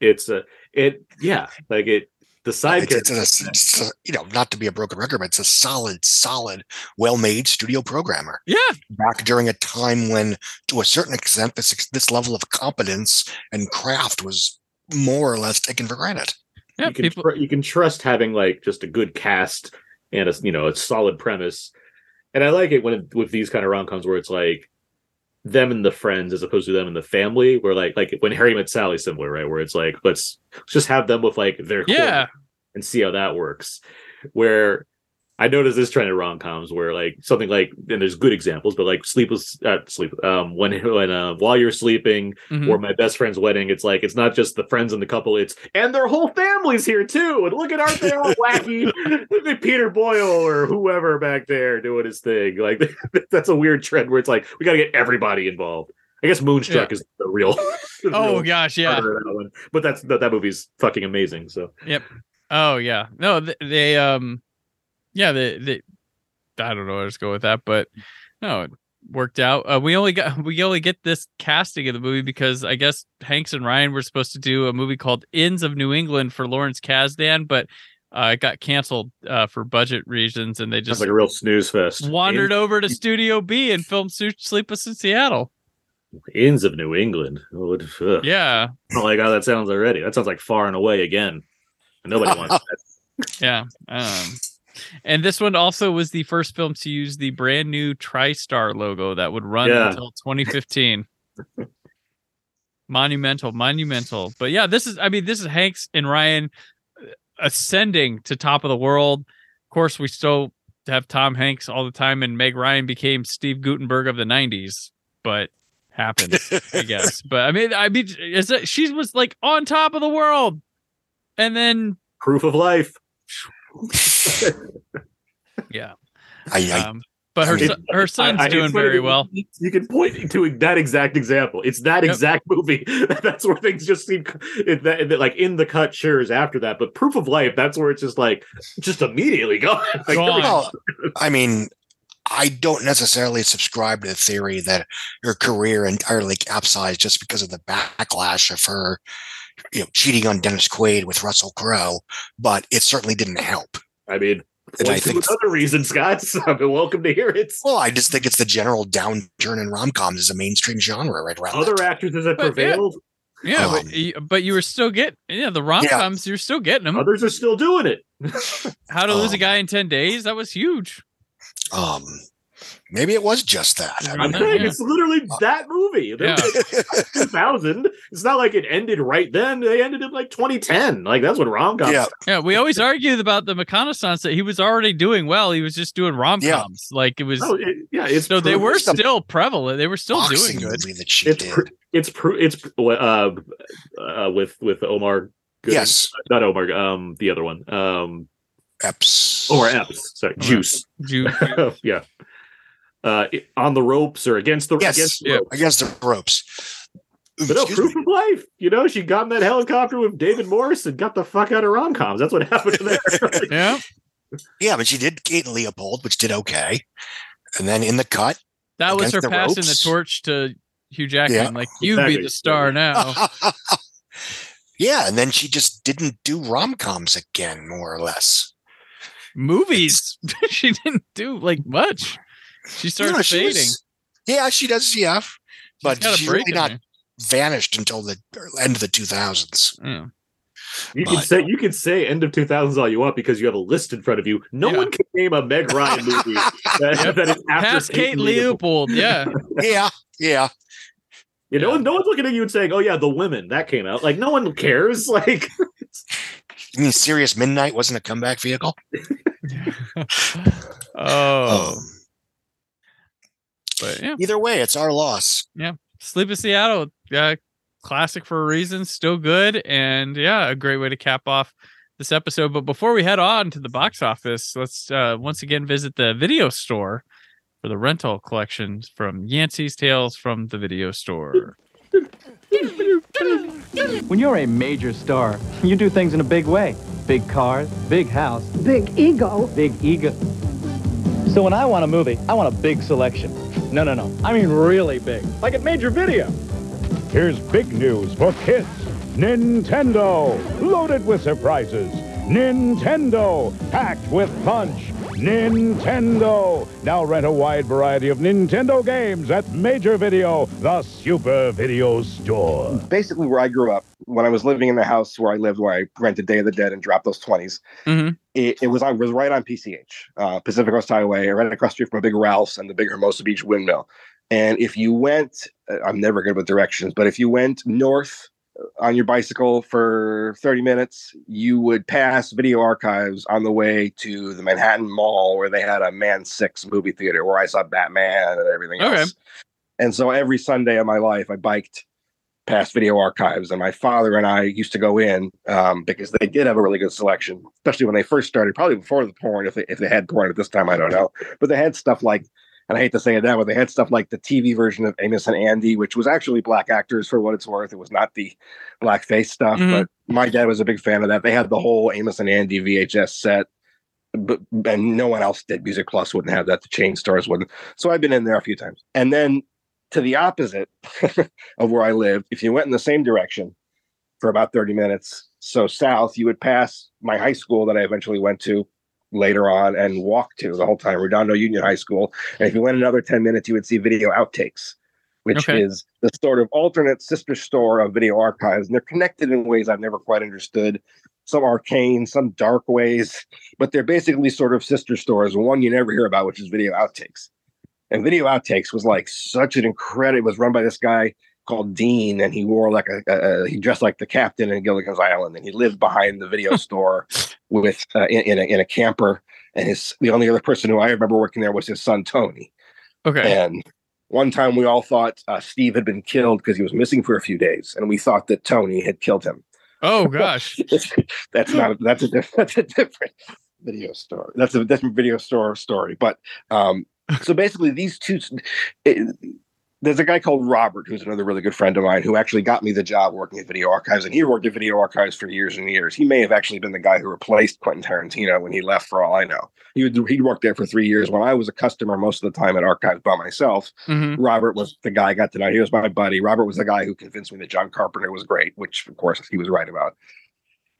It's a, it, yeah, like it, the side it's, character, it's a, it's a, you know, not to be a broken record, but it's a solid, solid, well-made studio programmer. Yeah, back during a time when, to a certain extent, this this level of competence and craft was more or less taken for granted. Yeah, you can, people... tr- you can trust having like just a good cast and a you know a solid premise, and I like it when it, with these kind of rom-coms where it's like them and the friends as opposed to them and the family, where like like when Harry Met Sally, similar, right, where it's like let's, let's just have them with like their yeah and see how that works. Where I noticed this trend in rom-coms where like something like, and there's good examples, but like Sleepless uh, sleep um when when uh, While You're Sleeping mm-hmm. or My Best Friend's Wedding, it's like it's not just the friends and the couple, it's and their whole family's here too, and look at, aren't they all wacky? Look at Peter Boyle or whoever back there doing his thing. Like that's a weird trend where it's like we got to get everybody involved. I guess Moonstruck yeah. is the real the oh real gosh yeah that but that's that, that movie's fucking amazing. So yep. Oh yeah, no they, they um yeah they, they I don't know where to go with that, but no, it worked out. Uh, we only got we only get this casting of the movie because I guess Hanks and Ryan were supposed to do a movie called Inns of New England for Lawrence Kasdan, but uh, it got canceled uh, for budget reasons, and they just sounds like a real snooze fest. Wandered In- over to Studio B and filmed Sleepless in Seattle. Inns of New England. Oh, yeah, I like how that sounds already. That sounds like Far and Away again. Nobody wants that. Yeah. Um, and this one also was the first film to use the brand new TriStar logo that would run yeah. until twenty fifteen. Monumental, monumental. But yeah, this is, I mean, this is Hanks and Ryan ascending to top of the world. Of course, we still have Tom Hanks all the time, and Meg Ryan became Steve Guttenberg of the nineties, but happened, I guess. But I mean, I mean, is that, she was like on top of the world. And then Proof of Life. Yeah. I, I, um, but her, I, son, her son's I, I, doing very well. You can point to that exact example. It's that yep. exact movie. That's where things just seem it, that, that, like in the cut, sure, is after that. But Proof of Life, that's where it's just like, just immediately gone. Like, gone. Well, I mean, I don't necessarily subscribe to the theory that her career entirely capsized just because of the backlash of her, you know, cheating on Dennis Quaid with Russell Crowe, but it certainly didn't help. I mean, and I think another reason, Scott. So I'm welcome to hear it. Well, I just think it's the general downturn in rom-coms as a mainstream genre, right? Around other actresses that but prevailed. Yeah, yeah um, but, but you were still getting yeah the rom-coms. Yeah. You're still getting them. Others are still doing it. How to Lose um, a Guy in Ten Days? That was huge. Um. Maybe it was just that. I mean, I'm saying yeah. it's literally that movie. Yeah. two thousand. It's not like it ended right then. They ended in like twenty ten. Like that's what rom-coms. Yeah. yeah, we always argued about the reconnaissance that he was already doing well. He was just doing rom-coms. Yeah. Like it was. No, it, yeah. It's so they were still prevalent. They were still doing good. That she it's did. Pr- it's pr- it's uh, uh with with Omar. Gooding. Yes, not Omar. Um, the other one. Um, Epps. Or Epps. Sorry, or Juice. Juice. yeah. Uh, on the ropes or against the yes, against the yeah, ropes. Against the ropes. But no, proof me. of life. You know, she got in that helicopter with David Morris and got the fuck out of rom-coms. That's what happened to that. yeah. Yeah, but she did Kate and Leopold, which did okay. And then in the cut. That was her the passing ropes. the torch to Hugh Jackman. Yeah. Like, you exactly. be the star now. yeah, and then she just didn't do rom-coms again, more or less. Movies. she didn't do, like, much. She started you know, she fading. Was, yeah, she does, yeah. But she's really not there. vanished until the end of the two thousands. Yeah. You but, can say you can say end of two thousands all you want because you have a list in front of you. No yeah. one can name a Meg Ryan movie that, yep. that is after Past Kate Leopold. Leopold. Yeah, yeah, yeah. You yeah. know, no one's looking at you and saying, "Oh yeah, The Women that came out." Like no one cares. Like, you mean Serious Midnight wasn't a comeback vehicle? oh, um, but yeah. Either way, it's our loss. Yeah, Sleep in Seattle. Yeah. Classic for a reason, still good, and yeah, a great way to cap off this episode. But before we head on to the box office, let's uh, once again visit the video store for the rental collection from Yancey's Tales from the Video Store. When you're a major star, you do things in a big way. Big cars, big house, big ego, big ego. So when I want a movie, I want a big selection. No, no, no. I mean really big, like at Major Video. Here's big news for kids. Nintendo, loaded with surprises. Nintendo, packed with punch. Nintendo. Now rent a wide variety of Nintendo games at Major Video, the Super Video Store. Basically where I grew up, when I was living in the house where I lived, where I rented Day of the Dead and dropped those twenties, mm-hmm. it, it was on, was right on P C H, uh, Pacific Coast Highway, right across the street from a big Ralph's and the big Hermosa Beach windmill. And if you went, I'm never good with directions, but if you went north on your bicycle for thirty minutes, you would pass Video Archives on the way to the Manhattan Mall where they had a Man Six movie theater where I saw Batman and everything okay. else. And so every Sunday of my life, I biked past Video Archives, and my father and I used to go in um, because they did have a really good selection, especially when they first started, probably before the porn, if they, if they had porn at this time, I don't know. But they had stuff like, and I hate to say it that way, they had stuff like the T V version of Amos and Andy, which was actually black actors for what it's worth. It was not the blackface stuff, mm-hmm. but my dad was a big fan of that. They had the whole Amos and Andy V H S set, but, and no one else did. Music Plus wouldn't have that. The chain stores wouldn't. So I've been in there a few times. And then to the opposite of where I lived, if you went in the same direction for about thirty minutes, so south, you would pass my high school that I eventually went to later on and walked to the whole time, Redondo Union High School. And if you went another ten minutes, you would see Video Outtakes, which okay. is the sort of alternate sister store of Video Archives. And they're connected in ways I've never quite understood. Some arcane, some dark ways, but they're basically sort of sister stores. One you never hear about, which is Video Outtakes. And Video Outtakes was like such an incredible, it was run by this guy called Dean, and he wore like a, a he dressed like the captain in Gilligan's Island, and he lived behind the video store with uh, in, in a in a camper, and his the only other person who I remember working there was his son Tony. Okay. And one time we all thought uh, Steve had been killed because he was missing for a few days, and we thought that Tony had killed him. Oh gosh, that's not a, that's a that's a different video store. That's a different video store story. But um, so basically these two. It, There's a guy called Robert, who's another really good friend of mine, who actually got me the job working at Video Archives, and he worked at Video Archives for years and years. He may have actually been the guy who replaced Quentin Tarantino when he left, for all I know. He would, he'd worked there for three years. When I was a customer most of the time at Archives by myself, mm-hmm. Robert was the guy I got to know. He was my buddy. Robert was the guy who convinced me that John Carpenter was great, which, of course, he was right about.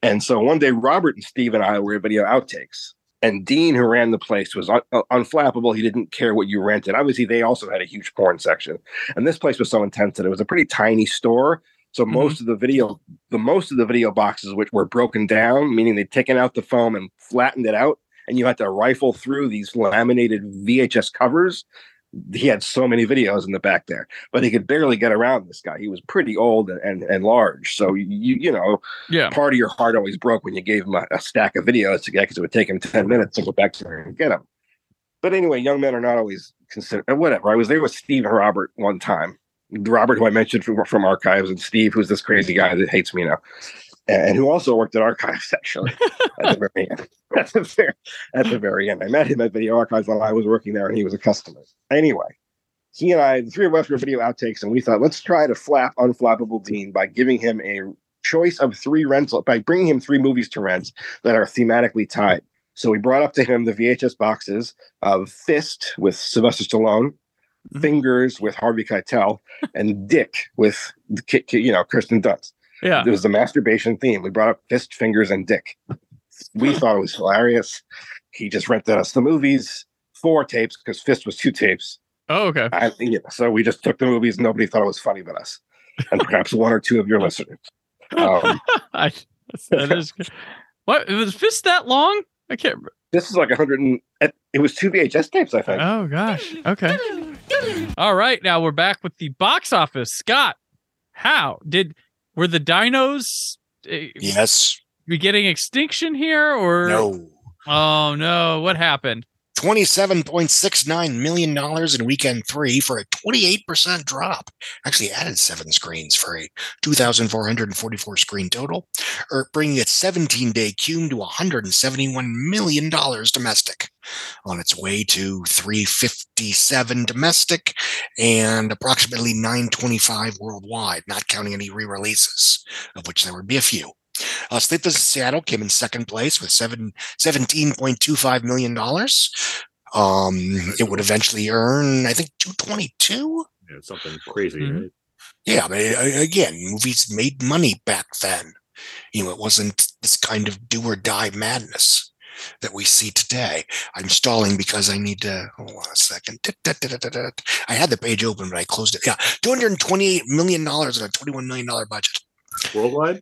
And so one day, Robert and Steve and I were at Video Outtakes. And Dean, who ran the place, was un- unflappable. He didn't care what you rented. Obviously, they also had a huge porn section. And this place was so intense that it was a pretty tiny store. So mm-hmm. most of the video, the most of the video boxes, which were broken down, meaning they'd taken out the foam and flattened it out. And you had to rifle through these laminated V H S covers. He had so many videos in the back there, but he could barely get around this guy. He was pretty old and, and, and large. So, you you know, yeah. part of your heart always broke when you gave him a, a stack of videos to get, because it would take him ten minutes to go back to there and get them. But anyway, young men are not always considered, whatever. I was there with Steve and Robert one time. Robert, who I mentioned from, from Archives, and Steve, who's this crazy guy that hates me now. and who also worked at Archives, actually, at the very end. At the very, at the very end. I met him at Video Archives while I was working there, and he was a customer. Anyway, he and I, the three of us were video outtakes, and we thought, let's try to flap Unflappable Dean by giving him a choice of three rental, by bringing him three movies to rent that are thematically tied. So we brought up to him the V H S boxes of Fist with Sylvester Stallone, mm-hmm. Fingers with Harvey Keitel, and Dick with, you know, Kirsten Dunst. Yeah, it was the masturbation theme. We brought up Fist, Fingers, and Dick. We thought it was hilarious. He just rented us the movies, four tapes, because Fist was two tapes. Oh, okay. I, you know, so we just took the movies. Nobody thought it was funny but us, and perhaps one or two of your listeners. Um, I, that is good. What, was Fist that long? I can't remember. This is like a hundred and... It was two V H S tapes, I think. Oh, gosh. Okay. All right. Now we're back with the box office. Scott, how did... Were the dinos... Yes. We getting extinction here, or... No. Oh, no. What happened? twenty-seven point six nine million dollars in weekend three for a twenty-eight percent drop. Actually added seven screens for a two thousand four hundred forty-four screen total, or bringing its seventeen-day cume to one hundred seventy-one million dollars domestic. On its way to three hundred fifty-seven domestic and approximately nine hundred twenty-five worldwide, not counting any re-releases, of which there would be a few. Uh, Sleepless in Seattle came in second place with seven, seventeen point two five million dollars. Um, it would eventually earn, I think, two hundred twenty-two? Yeah, something crazy, mm-hmm. right? Yeah, but again, movies made money back then. You know, it wasn't this kind of do-or-die madness that we see today. I'm stalling because I need to, hold on a second. I had the page open, but I closed it. Yeah, two hundred twenty-eight million dollars on a twenty-one million dollars budget. Worldwide?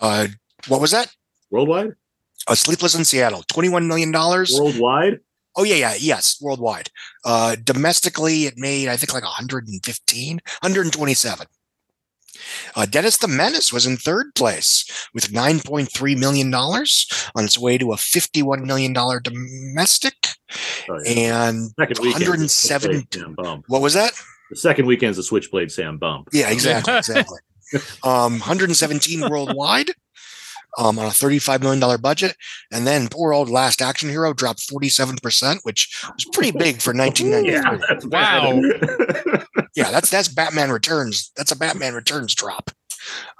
Uh, what was that? Worldwide? Uh, Sleepless in Seattle, twenty-one million dollars. Worldwide? Oh, yeah, yeah, yes, worldwide. Uh, domestically, it made, I think, like one hundred fifteen, one hundred twenty-seven. Uh, Dennis the Menace was in third place with nine point three million dollars on its way to a fifty-one million dollars domestic. Oh, yeah. And second one hundred seven. What was that? The second weekend's a Switchblade Sam bump. Yeah, exactly, exactly. um, one hundred seventeen worldwide um, on a thirty-five million dollars budget. And then poor old Last Action Hero dropped forty-seven percent, which was pretty big for nineteen ninety-three. Yeah, wow. yeah, that's that's Batman Returns. That's a Batman Returns drop.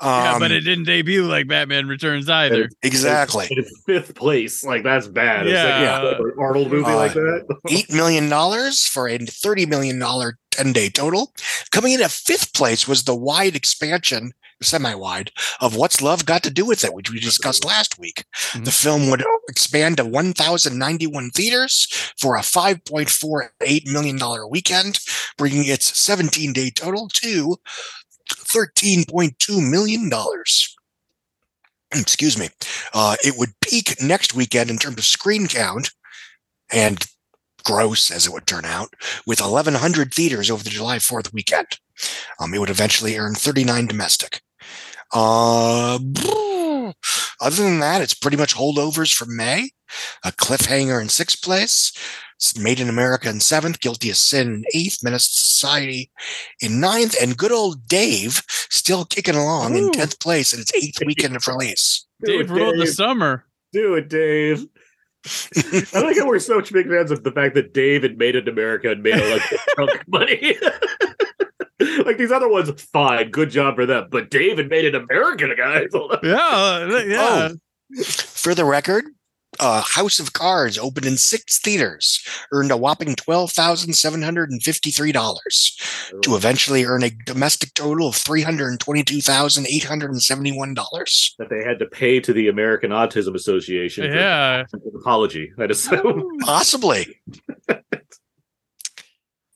Um, yeah, but it didn't debut like Batman Returns either. Exactly. It's, it's fifth place. Like, that's bad. Yeah. It's like, yeah, an Arnold movie uh, like that. eight million dollars for a thirty million dollars ten-day total. Coming in at fifth place was the wide expansion, semi-wide, of What's Love Got to Do With It, which we discussed last week. Mm-hmm. The film would expand to one thousand ninety-one theaters for a five point four eight million dollars weekend, bringing its seventeen-day total to thirteen point two million dollars. Excuse me. Uh, it would peak next weekend in terms of screen count and gross, as it would turn out, with eleven hundred theaters over the July fourth weekend. Um, it would eventually earn thirty-nine domestic. Uh, other than that, it's pretty much holdovers from May. A Cliffhanger in sixth place, Made in America in seventh, Guilty as Sin in eighth, Menace to Society in ninth, and good old Dave still kicking along Ooh. in tenth place in its eighth weekend of release. Dave ruled the summer. Do it, Dave. I like how we're such big fans of the fact that Dave had Made in America and made a lot of drunk money. Like, these other ones, fine, good job for them. But Dave had Made in America, guys. yeah, yeah. Oh, for the record, Uh, House of Cards opened in six theaters, earned a whopping twelve thousand seven hundred fifty-three dollars oh. to eventually earn a domestic total of three hundred twenty-two thousand eight hundred seventy-one dollars. That they had to pay to the American Autism Association. Yeah. For an apology, I assume. Possibly.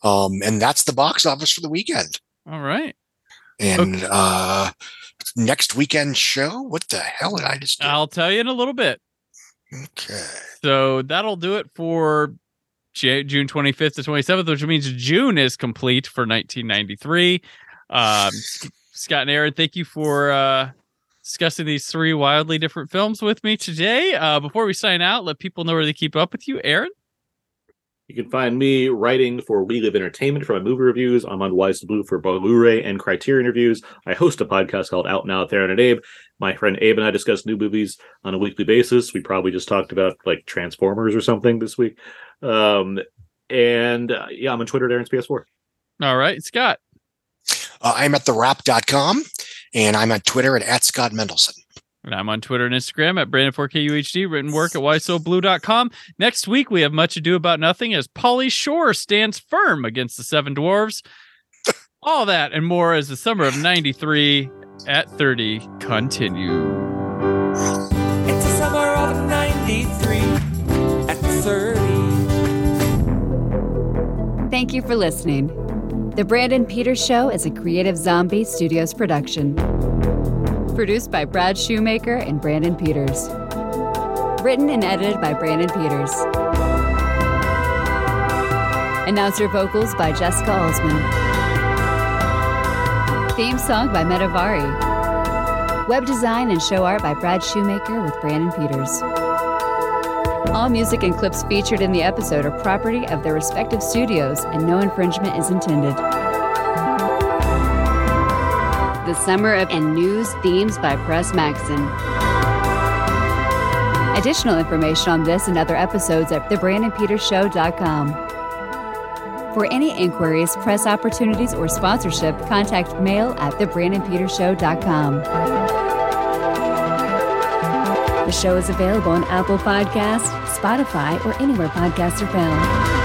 um, and that's the box office for the weekend. All right. And okay. uh, next weekend's show, what the hell did I just do? I'll tell you in a little bit. Okay. So that'll do it for J- June twenty-fifth to twenty-seventh, which means June is complete for nineteen ninety-three. Um, Scott and Aaron, thank you for uh, discussing these three wildly different films with me today. Uh, before we sign out, let people know where they keep up with you. Aaron? You can find me writing for We Live Entertainment for my movie reviews. I'm on Why So Blue for Blu-ray and Criterion reviews. I host a podcast called Out Now with Aaron and Abe. My friend Abe and I discuss new movies on a weekly basis. We probably just talked about like Transformers or something this week. Um, and uh, yeah, I'm on Twitter at Aaron's P S four. All right, Scott. Uh, I'm at the wrap dot com, and I'm on Twitter at, at Scott Mendelson. And I'm on Twitter and Instagram at Brandon four K U H D, written work at why so blue dot com. Next week, we have Much Ado About Nothing as Pauly Shore stands firm against the Seven Dwarves. All that and more as the summer of ninety-three at thirty continues. It's the summer of ninety-three at thirty. Thank you for listening. The Brandon Peters Show is a Creative Zombie Studios production. Produced by Brad Shoemaker and Brandon Peters. Written and edited by Brandon Peters. Announcer vocals by Jessica Alsman. Theme song by Metavari. Web design and show art by Brad Shoemaker with Brandon Peters. All music and clips featured in the episode are property of their respective studios, and no infringement is intended. The Summer of and News Themes by Press Maxon. Additional information on this and other episodes at the brandon peters show dot com. For any inquiries, press opportunities, or sponsorship, contact mail at the brandon peters show dot com. The show is available on Apple Podcasts, Spotify, or anywhere podcasts are found.